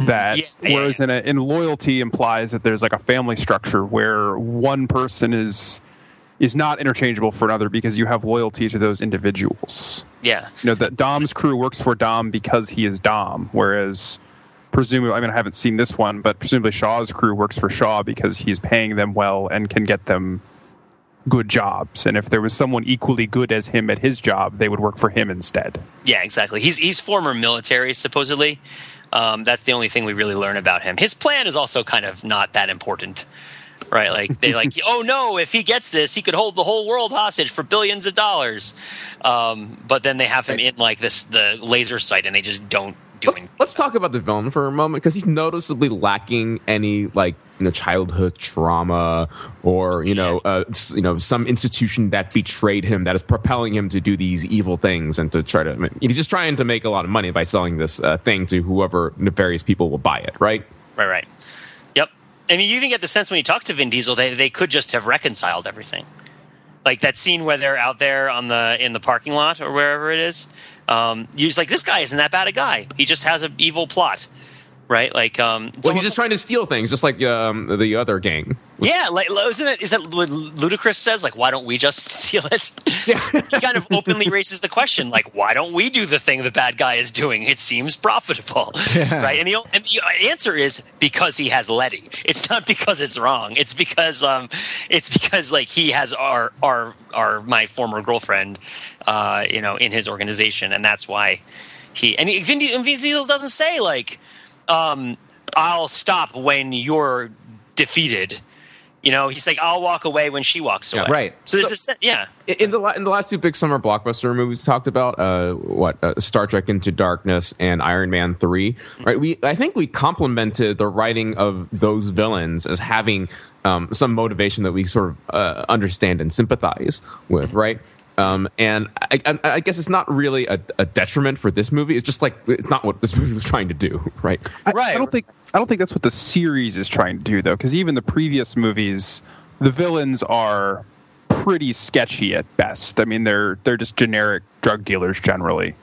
That yeah, whereas yeah. in, a, in loyalty implies that there's like a family structure where one person is is not interchangeable for another because you have loyalty to those individuals. Yeah, you know that Dom's crew works for Dom because he is Dom. Whereas presumably, I mean, I haven't seen this one, but presumably Shaw's crew works for Shaw because he's paying them well and can get them good jobs, and if there was someone equally good as him at his job, they would work for him instead. Yeah, exactly. He's he's former military supposedly. Um, that's the only thing we really learn about him. His plan is also kind of not that important, right? Like they like, oh no, if he gets this, he could hold the whole world hostage for billions of dollars. Um, but then they have him in like this the laser sight, and they just don't do anything. Let's, let's talk about the villain for a moment because he's noticeably lacking any like you know childhood trauma or you yeah. know uh, you know some institution that betrayed him that is propelling him to do these evil things and to try to I mean, he's just trying to make a lot of money by selling this uh, thing to whoever nefarious people will buy it right right right yep I mean you even get the sense when you talk to Vin Diesel they they could just have reconciled everything like that scene where they're out there on the in the parking lot or wherever it is um you're just like this guy isn't that bad a guy he just has an evil plot. Right, like, um, well, he's just trying to steal things, just like um, the other gang. Yeah, like, isn't it? Is that what Ludacris says? Like, why don't we just steal it? Yeah. He kind of openly raises the question, like, why don't we do the thing the bad guy is doing? It seems profitable, yeah. right? And, he, and the answer is because he has Letty. It's not because it's wrong. It's because, um, it's because like he has our our our my former girlfriend, uh, you know, in his organization, and that's why he and Vin Diesel doesn't say like. Um, I'll stop when you're defeated. You know, he's like, I'll walk away when she walks away. Yeah, right. So there's so, this, yeah. In the in the last two big summer blockbuster movies talked about, uh, what uh, Star Trek Into Darkness and Iron Man three, right? We I think we complimented the writing of those villains as having um, some motivation that we sort of uh, understand and sympathize with, right? Um, and I, I, I guess it's not really a, a detriment for this movie. It's just like it's not what this movie was trying to do, right? I, right. I don't think I don't think that's what the series is trying to do, though, because even the previous movies, the villains are pretty sketchy at best. I mean, they're they're just generic drug dealers generally,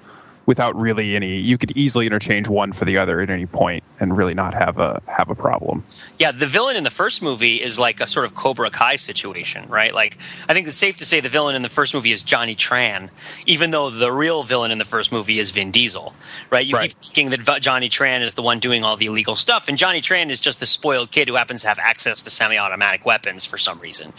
without really any. You could easily interchange one for the other at any point and really not have a have a problem. Yeah, the villain in the first movie is like a sort of Cobra Kai situation, right? Like, I think it's safe to say the villain in the first movie is Johnny Tran, even though the real villain in the first movie is Vin Diesel, right? You right. keep thinking that Johnny Tran is the one doing all the illegal stuff, and Johnny Tran is just the spoiled kid who happens to have access to semi-automatic weapons for some reason,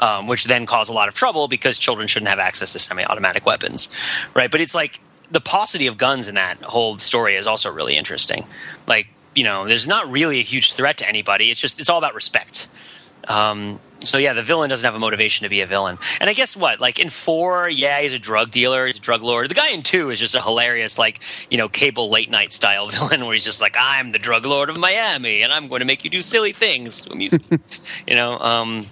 um, which then cause a lot of trouble because children shouldn't have access to semi-automatic weapons, right? But it's like the paucity of guns in that whole story is also really interesting. Like, you know, there's not really a huge threat to anybody. It's just, it's all about respect. Um, So yeah, the villain doesn't have a motivation to be a villain. And I guess what? Like in four, yeah, he's a drug dealer, he's a drug lord. The guy in two is just a hilarious, like, you know, cable late night style villain where he's just like, I'm the drug lord of Miami and I'm going to make you do silly things to amuse me. You know, um...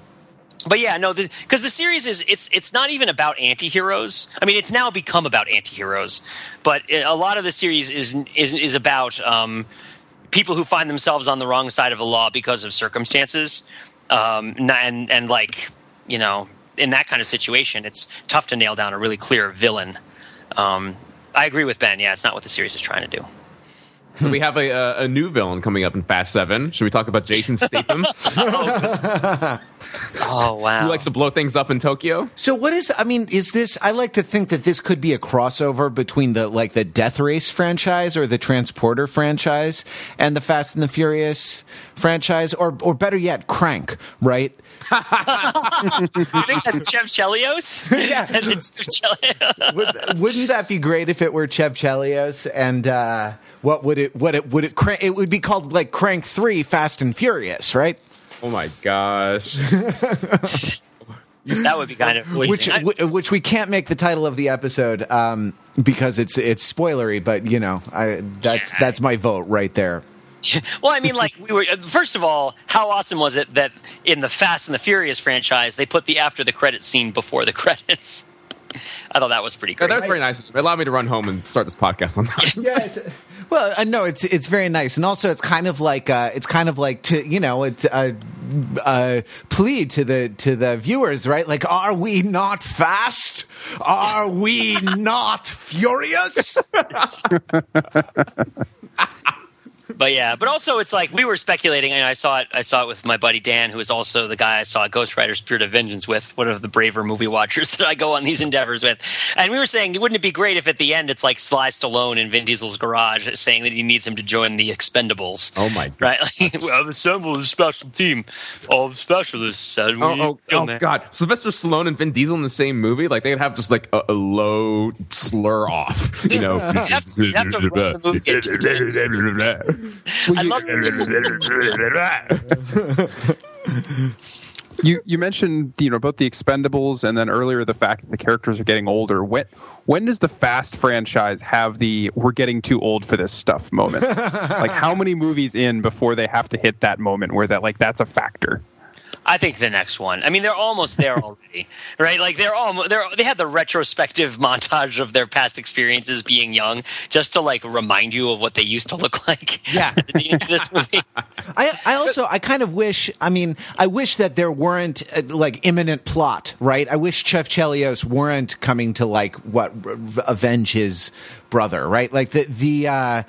But yeah, no, because the, the series is it's it's not even about anti-heroes. I mean, it's now become about anti-heroes, but a lot of the series is is is about um, people who find themselves on the wrong side of the law because of circumstances, um, and and like, you know, in that kind of situation, it's tough to nail down a really clear villain. Um, I agree with Ben. Yeah, it's not what the series is trying to do. We have a, a, a new villain coming up in Fast seven. Should we talk about Jason Statham? oh. oh, wow. Who likes to blow things up in Tokyo? So what is, I mean, is this, I like to think that this could be a crossover between the, like, the Death Race franchise or the Transporter franchise and the Fast and the Furious franchise, or or better yet, Crank, right? I think that's Chev Chelios. Yeah. Chelios. Would, wouldn't that be great if it were Chev Chelios and, uh, What would it? What it would it? Crank, it would be called like Crank Three, Fast and Furious, right? Oh my gosh, that would be kind of which, which we can't make the title of the episode um, because it's it's spoilery. But you know, I, that's yeah. that's my vote right there. Well, I mean, like we were. First of all, how awesome was it that in the Fast and the Furious franchise they put the after the credits scene before the credits? I thought that was pretty great. That was very nice. It allowed me to run home and start this podcast on that. Yeah. It's, well, uh, no, it's it's very nice, and also it's kind of like uh, it's kind of like to you know it's a, a plea to the to the viewers, right? Like, are we not fast? Are we not furious? But yeah, but also it's like we were speculating, and I saw it. I saw it with my buddy Dan, who is also the guy I saw Ghost Rider: Spirit of Vengeance with, one of the braver movie watchers that I go on these endeavors with. And we were saying, wouldn't it be great if at the end it's like Sly Stallone in Vin Diesel's garage saying that he needs him to join the Expendables? Oh my god! Right? Like, well, I've assembled a special team of specialists. And we oh oh, oh god! Sylvester Stallone and Vin Diesel in the same movie? Like they'd have just like a, a low slur off, you know? You have to, you have to run the movie at two times. Well, I you, love you. You mentioned, you know, both the Expendables and then earlier the fact that the characters are getting older. When when does the Fast franchise have the "we're getting too old for this stuff" moment? Like, how many movies in before they have to hit that moment where that like that's a factor? I think the next one. I mean, they're almost there already, right? Like they're almost they're they had the retrospective montage of their past experiences being young, just to like remind you of what they used to look like. Yeah. At the end of this movie. I I also I kind of wish. I mean, I wish that there weren't uh, like imminent plot, right? I wish Chev Chelios weren't coming to like what r- avenge his brother, right? Like the the uh,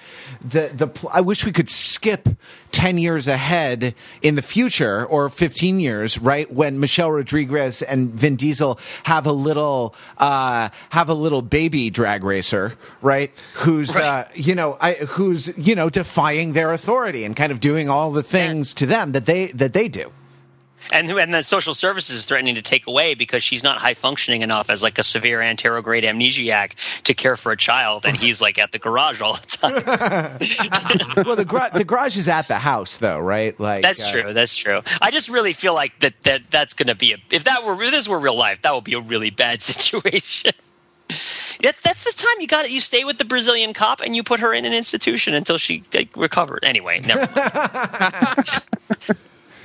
the the. Pl- I wish we could skip ten years ahead in the future, or fifteen years, right, when Michelle Rodriguez and Vin Diesel have a little uh, have a little baby drag racer, right, who's right. Uh, you know I, who's you know defying their authority and kind of doing all the things to them that they that they do. And who, and then social services is threatening to take away because she's not high functioning enough as like a severe anterograde amnesiac to care for a child, and he's like at the garage all the time. Well, the, gra- the garage is at the house, though, right? Like that's uh, true. That's true. I just really feel like that that that's going to be a, if that were if this were real life, that would be a really bad situation. That, that's the time you got it. You stay with the Brazilian cop and you put her in an institution until she like, recovered. Anyway, never mind.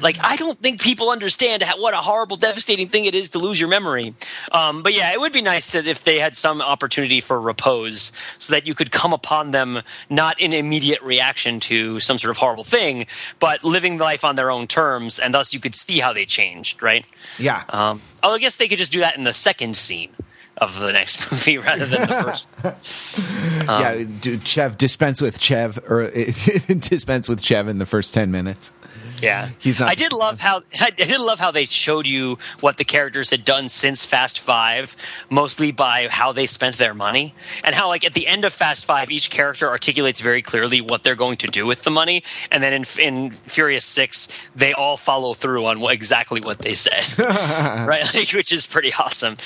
Like, I don't think people understand how, what a horrible, devastating thing it is to lose your memory. Um, but yeah, it would be nice to, if they had some opportunity for repose so that you could come upon them not in immediate reaction to some sort of horrible thing, but living life on their own terms, and thus you could see how they changed, right? Yeah. Um, although I guess they could just do that in the second scene of the next movie rather than the first. um, yeah, do Chev, dispense with Chev, or dispense with Chev in the first ten minutes. Yeah, he's not. I did love how I did love how they showed you what the characters had done since Fast Five, mostly by how they spent their money, and how like at the end of Fast Five, each character articulates very clearly what they're going to do with the money, and then in, in Furious Six, they all follow through on what, exactly what they said, right? Like, which is pretty awesome.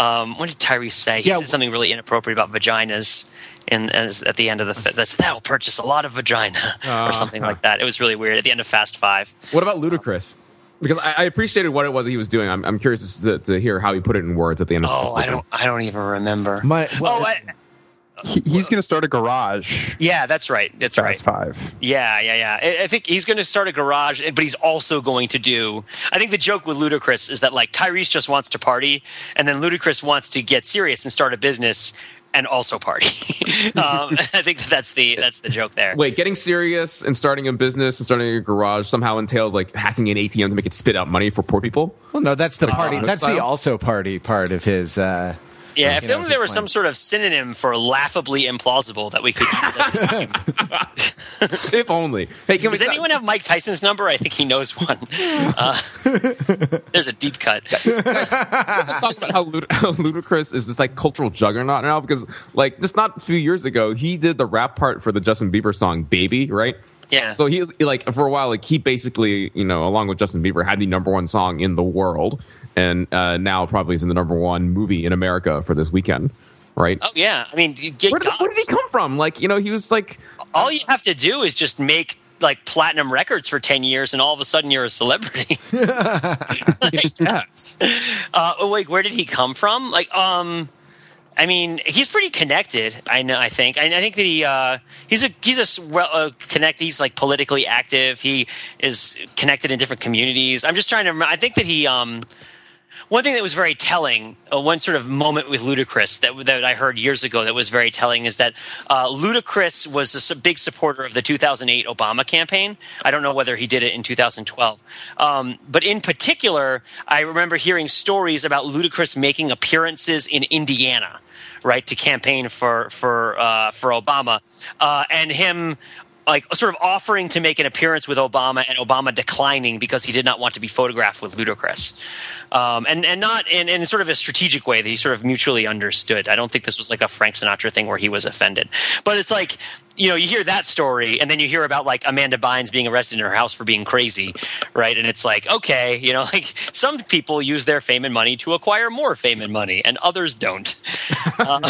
Um, what did Tyrese say? He yeah, said something really inappropriate about vaginas. And as at the end of the fit, that's that'll purchase a lot of vagina uh, or something like that. It was really weird at the end of Fast Five. What about Ludacris? because I, I appreciated what it was that he was doing. I'm, I'm curious to, to hear how he put it in words at the end. Oh, of I don't, I don't even remember. My, well, oh, I, he, he's well, going to start a garage. Yeah, that's right. That's Fast right. Five. Yeah, yeah, yeah. I, I think he's going to start a garage, but he's also going to do. I think the joke with Ludacris is that like Tyrese just wants to party, and then Ludacris wants to get serious and start a business. And also party. um, I think that's the that's the joke there. Wait, getting serious and starting a business and starting a garage somehow entails like hacking an A T M to make it spit out money for poor people? Well, no, that's the like party. That's style. The also party part of his... Uh, yeah, if only there was some sort of synonym for laughably implausible that we could use. If only. Hey, can Does we anyone have Mike Tyson's number? I think he knows one. Uh, there's a deep cut. Let's just talk about how, Lud- how Ludacris is this like cultural juggernaut now, because like just not a few years ago, he did the rap part for the Justin Bieber song "Baby," right? Yeah. So he like for a while, like he basically, you know, along with Justin Bieber, had the number one song in the world. And uh, now probably is in the number one movie in America for this weekend, right? Oh, yeah. I mean, get, where, did this, where did he come from? Like, you know, he was like... All you have to do is just make, like, platinum records for ten years, and all of a sudden you're a celebrity. Like, yes. Uh, oh, wait, where did he come from? Like, um... I mean, he's pretty connected. I know. I think. I, I think that he uh, he's a he's a well uh, connect. He's like politically active. He is connected in different communities. I'm just trying to. Remember, I think that he. Um, one thing that was very telling, uh, one sort of moment with Ludacris that that I heard years ago that was very telling is that uh, Ludacris was a big supporter of the two thousand eight Obama campaign. I don't know whether he did it in two thousand twelve, um, but in particular, I remember hearing stories about Ludacris making appearances in Indiana. Right, to campaign for for uh, for Obama, uh, and him like sort of offering to make an appearance with Obama, and Obama declining because he did not want to be photographed with Ludacris, um, and and not in, in sort of a strategic way that he sort of mutually understood. I don't think this was like a Frank Sinatra thing where he was offended, but it's like. You know, you hear that story, and then you hear about, like, Amanda Bynes being arrested in her house for being crazy, right? And it's like, okay, you know, like, some people use their fame and money to acquire more fame and money, and others don't. Uh,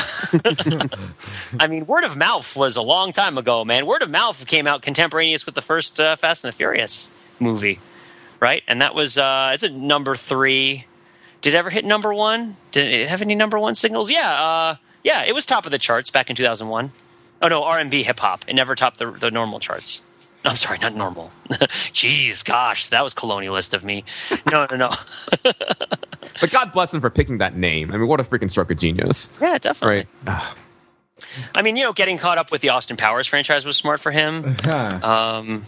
I mean, word of mouth was a long time ago, man. Word of mouth came out contemporaneous with the first uh, Fast and the Furious movie, right? And that was, uh, it's a number three. Did it ever hit number one? Did it have any number one singles? Yeah, uh, yeah, it was top of the charts back in two thousand one. Oh, no, R and B hip-hop. It never topped the, the normal charts. No, I'm sorry, not normal. Jeez, gosh, that was colonialist of me. No, no, no. But God bless him for picking that name. I mean, what a freaking stroke of genius. Yeah, definitely. Right? I mean, you know, getting caught up with the Austin Powers franchise was smart for him. Uh-huh. Um,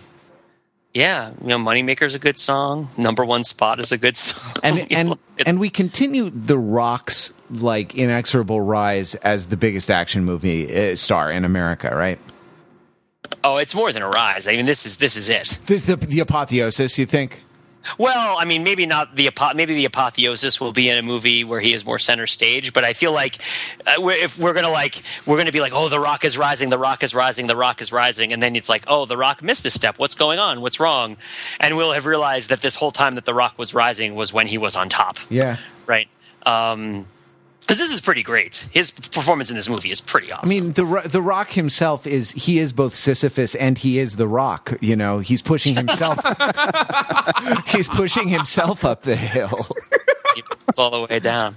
yeah, you know, Moneymaker's a good song. Number One Spot is a good song. And and, and we continue The Rock's like inexorable rise as the biggest action movie star in America, right? Oh, it's more than a rise. I mean, this is this is it. This, the, the apotheosis, you think? Well, I mean, maybe not the apo- maybe the apotheosis will be in a movie where he is more center stage. But I feel like uh, we're, if we're gonna like we're gonna be like, oh, The Rock is rising, The Rock is rising, The Rock is rising, and then it's like, oh, The Rock missed a step. What's going on? What's wrong? And we'll have realized that this whole time that The Rock was rising was when he was on top. Yeah. Right. Um, Because this is pretty great. His performance in this movie is pretty awesome. I mean, the the Rock himself is he is both Sisyphus and he is the Rock. You know, he's pushing himself. He's pushing himself up the hill. It's all the way down.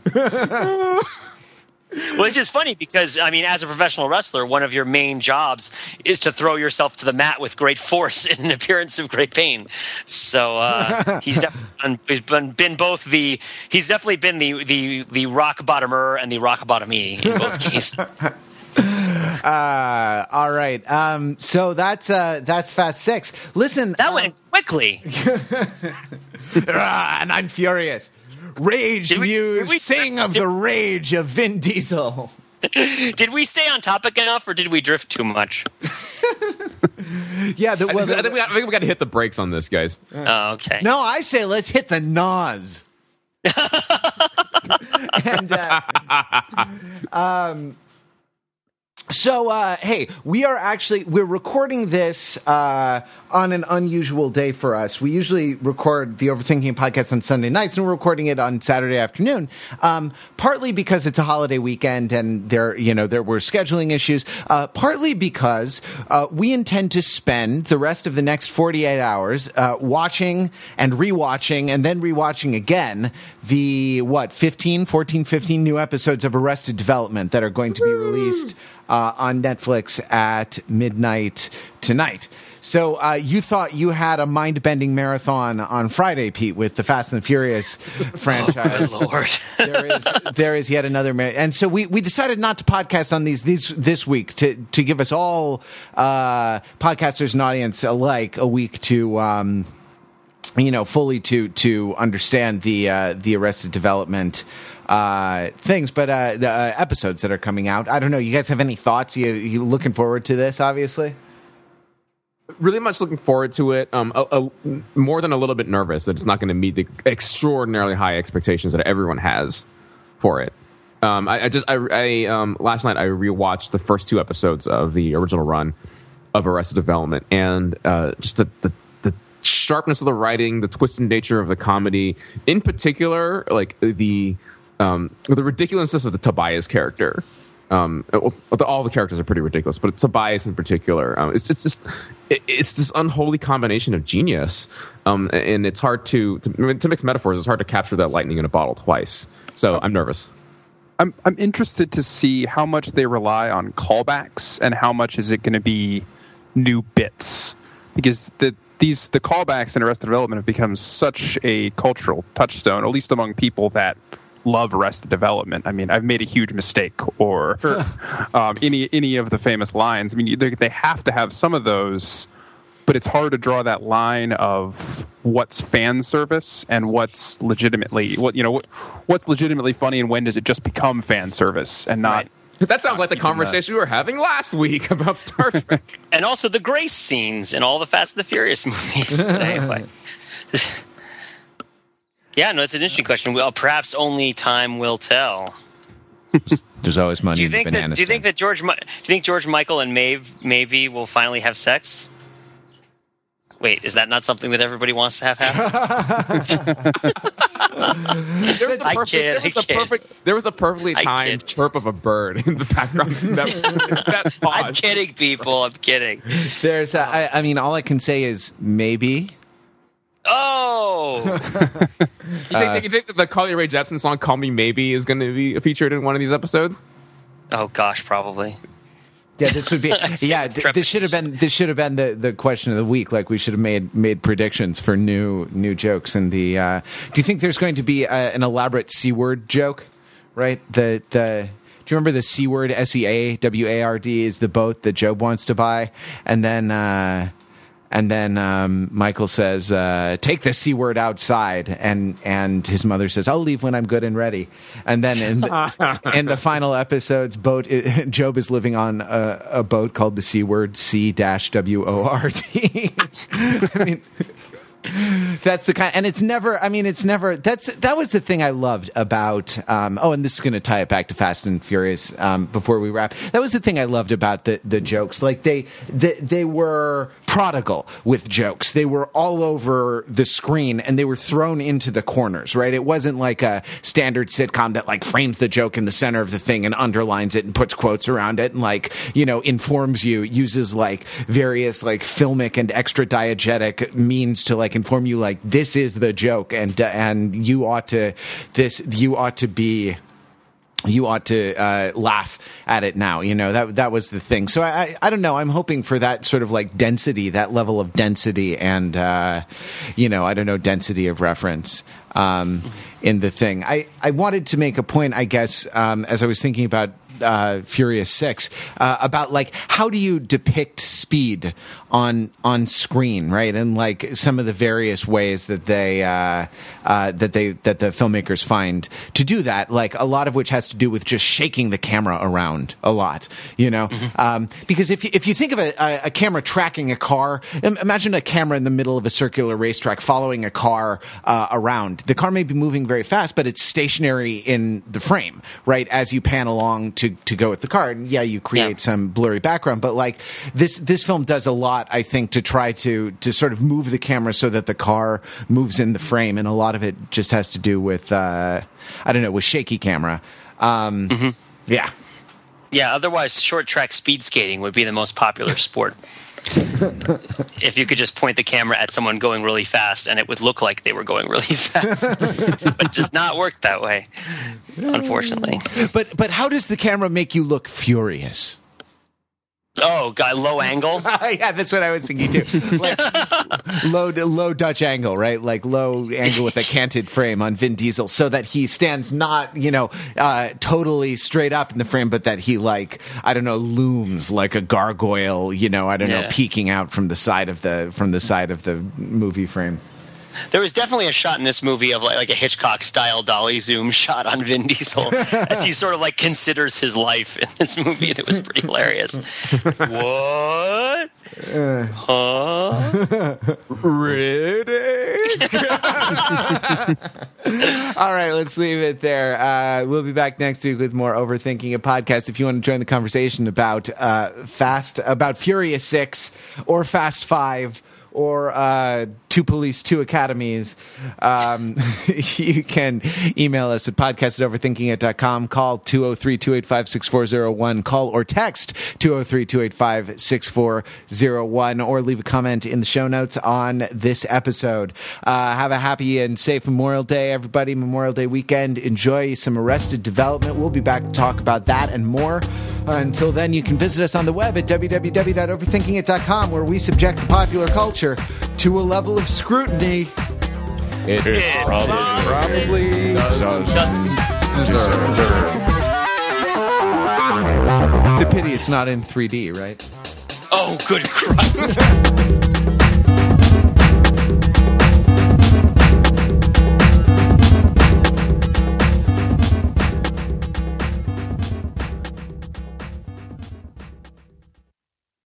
Well, it's just funny because, I mean, as a professional wrestler, one of your main jobs is to throw yourself to the mat with great force and an appearance of great pain. So uh, he's definitely he's been, been both the he's definitely been the the, the rock bottomer and the rock bottomee in both cases. Uh, all right. Um, so that's uh, that's Fast Six. Listen, that um, went quickly, and I'm furious. Rage did Muse, we, we, sing of the rage of Vin Diesel. Did we stay on topic enough, or did we drift too much? Yeah, the, well, I, think, the, I, think we got, I think we got to hit the brakes on this, guys. Uh, oh, okay. No, I say let's hit the Nas. and uh, um, So, uh, hey, we are actually, we're recording this uh, on an unusual day for us. We usually record the Overthinking podcast on Sunday nights, and we're recording it on Saturday afternoon, um, partly because it's a holiday weekend and there, you know, there were scheduling issues, uh, partly because uh, we intend to spend the rest of the next forty-eight hours uh, watching and rewatching and then rewatching again the, what, fifteen, fourteen, fifteen new episodes of Arrested Development that are going to be released Uh, on Netflix at midnight tonight. So uh, you thought you had a mind-bending marathon on Friday, Pete, with the Fast and the Furious franchise. Oh, good Lord. there, is, there is yet another marathon. And so we, we decided not to podcast on these, these this week to, to give us all, uh, podcasters and audience alike, a week to... Um, you know, fully to to understand the uh, the Arrested Development uh, things, but uh, the uh, episodes that are coming out. I don't know. You guys have any thoughts? You you looking forward to this? Obviously, really much looking forward to it. Um, a, a, more than a little bit nervous that it's not going to meet the extraordinarily high expectations that everyone has for it. Um, I, I just I, I um, last night I rewatched the first two episodes of the original run of Arrested Development, and uh, just the. the sharpness of the writing, the twisted nature of the comedy, in particular, like the um, the ridiculousness of the Tobias character. Um, all the characters are pretty ridiculous, but Tobias in particular, um, it's it's just it's this unholy combination of genius, um, and it's hard to to, to mix metaphors. It's hard to capture that lightning in a bottle twice. So I'm nervous. I'm I'm interested to see how much they rely on callbacks and how much is it going to be new bits, because the. These the callbacks in Arrested Development have become such a cultural touchstone, at least among people that love Arrested Development. I mean, I've made a huge mistake, or um, any any of the famous lines. I mean, they, they have to have some of those, but it's hard to draw that line of what's fan service and what's legitimately what you know what, what's legitimately funny, and when does it just become fan service and not. Right. That sounds like the conversation we were having last week about Star Trek. And also the grace scenes in all the Fast and the Furious movies. Like, yeah, no, it's an interesting question. Well, perhaps only time will tell. There's always money in the banana stand. Do you think that George, do you think George Michael and Maeve maybe will finally have sex? Wait, is that not something that everybody wants to have happen? There was a perfect, there was a perfect, there was a perfectly timed chirp of a bird in the background. That, that I'm kidding, people. I'm kidding. There's, a, I, I mean, all I can say is maybe. Oh! you, think, uh, you think the Carly Rae Jepsen song "Call Me Maybe" is going to be featured in one of these episodes? Oh gosh, probably. Yeah, this would be. Yeah, th- this should have been. This should have been the, the question of the week. Like we should have made made predictions for new new jokes. And the uh, do you think there's going to be a, an elaborate C-word joke? Right. The the do you remember the C-word? S e a w a r d is the boat that Job wants to buy, and then uh, and then um, Michael says, uh, "Take the C-word outside," and and his mother says, "I'll leave when I'm good and ready." And then in the, in the final episode's boat, it, Job is living on a, a boat called the C-word, C W O R D. I mean, that's the kind, and it's never. I mean, it's never. That's that was the thing I loved about. Um, oh, and this is going to tie it back to Fast and Furious. Um, before we wrap, that was the thing I loved about the the jokes. Like they they, they were. Prodigal with jokes. They were all over the screen and they were thrown into the corners, right? It wasn't like a standard sitcom that like frames the joke in the center of the thing and underlines it and puts quotes around it and like, you know, informs you, uses like various like filmic and extra diegetic means to like inform you like this is the joke and, and you ought to, this, you ought to be... You ought to uh, laugh at it now. You know, that that was the thing. So I, I I don't know. I'm hoping for that sort of like density, that level of density and, uh, you know, I don't know, density of reference um, in the thing. I, I wanted to make a point, I guess, um, as I was thinking about uh, Furious six, uh, about like how do you depict speed on on screen, right? And like some of the various ways that they uh, uh, that they that the filmmakers find to do that, like a lot of which has to do with just shaking the camera around a lot, you know. Mm-hmm. Um, because if you, if you think of a, a camera tracking a car, imagine a camera in the middle of a circular racetrack following a car uh, around. The car may be moving very fast, but it's stationary in the frame, right? As you pan along to to to go with the car. And yeah, you create yeah. some blurry background, but like this this film does a lot, I think, to try to to sort of move the camera so that the car moves in the frame, and a lot of it just has to do with uh, I don't know, with shaky camera. Um, mm-hmm. Yeah, yeah. Otherwise, short track speed skating would be the most popular sport. If you could just point the camera at someone going really fast, and it would look like they were going really fast. But it does not work that way, unfortunately. But but how does the camera make you look furious? Oh, God, low angle? Yeah, that's what I was thinking, too. Like, low low Dutch angle, right? Like low angle with a canted frame on Vin Diesel so that he stands not, you know, uh, totally straight up in the frame, but that he, like, I don't know, looms like a gargoyle, you know, I don't yeah. know, peeking out from the side of the from the side of the movie frame. There was definitely a shot in this movie of like, like a Hitchcock-style dolly zoom shot on Vin Diesel as he sort of like considers his life in this movie. That was pretty hilarious. What? Huh? Riddick? All right, let's leave it there. Uh, we'll be back next week with more Overthinking It podcast. If you want to join the conversation about uh, Fast, about Furious six or Fast five, or uh, Two Police, Two Academies, um, you can email us at podcast at overthinking it dot com, call two oh three, two eight five, six four oh one, call or text two oh three, two eight five, six four oh one, or leave a comment in the show notes on this episode. Uh, have a happy and safe Memorial Day, everybody. Memorial Day weekend. Enjoy some Arrested Development. We'll be back to talk about that and more. Until then, you can visit us on the web at w w w dot overthinking it dot com, where we subject the popular culture to a level of scrutiny it, it probably, probably does, does, does deserve. deserve. It's a pity it's not in three D, right? Oh, good Christ.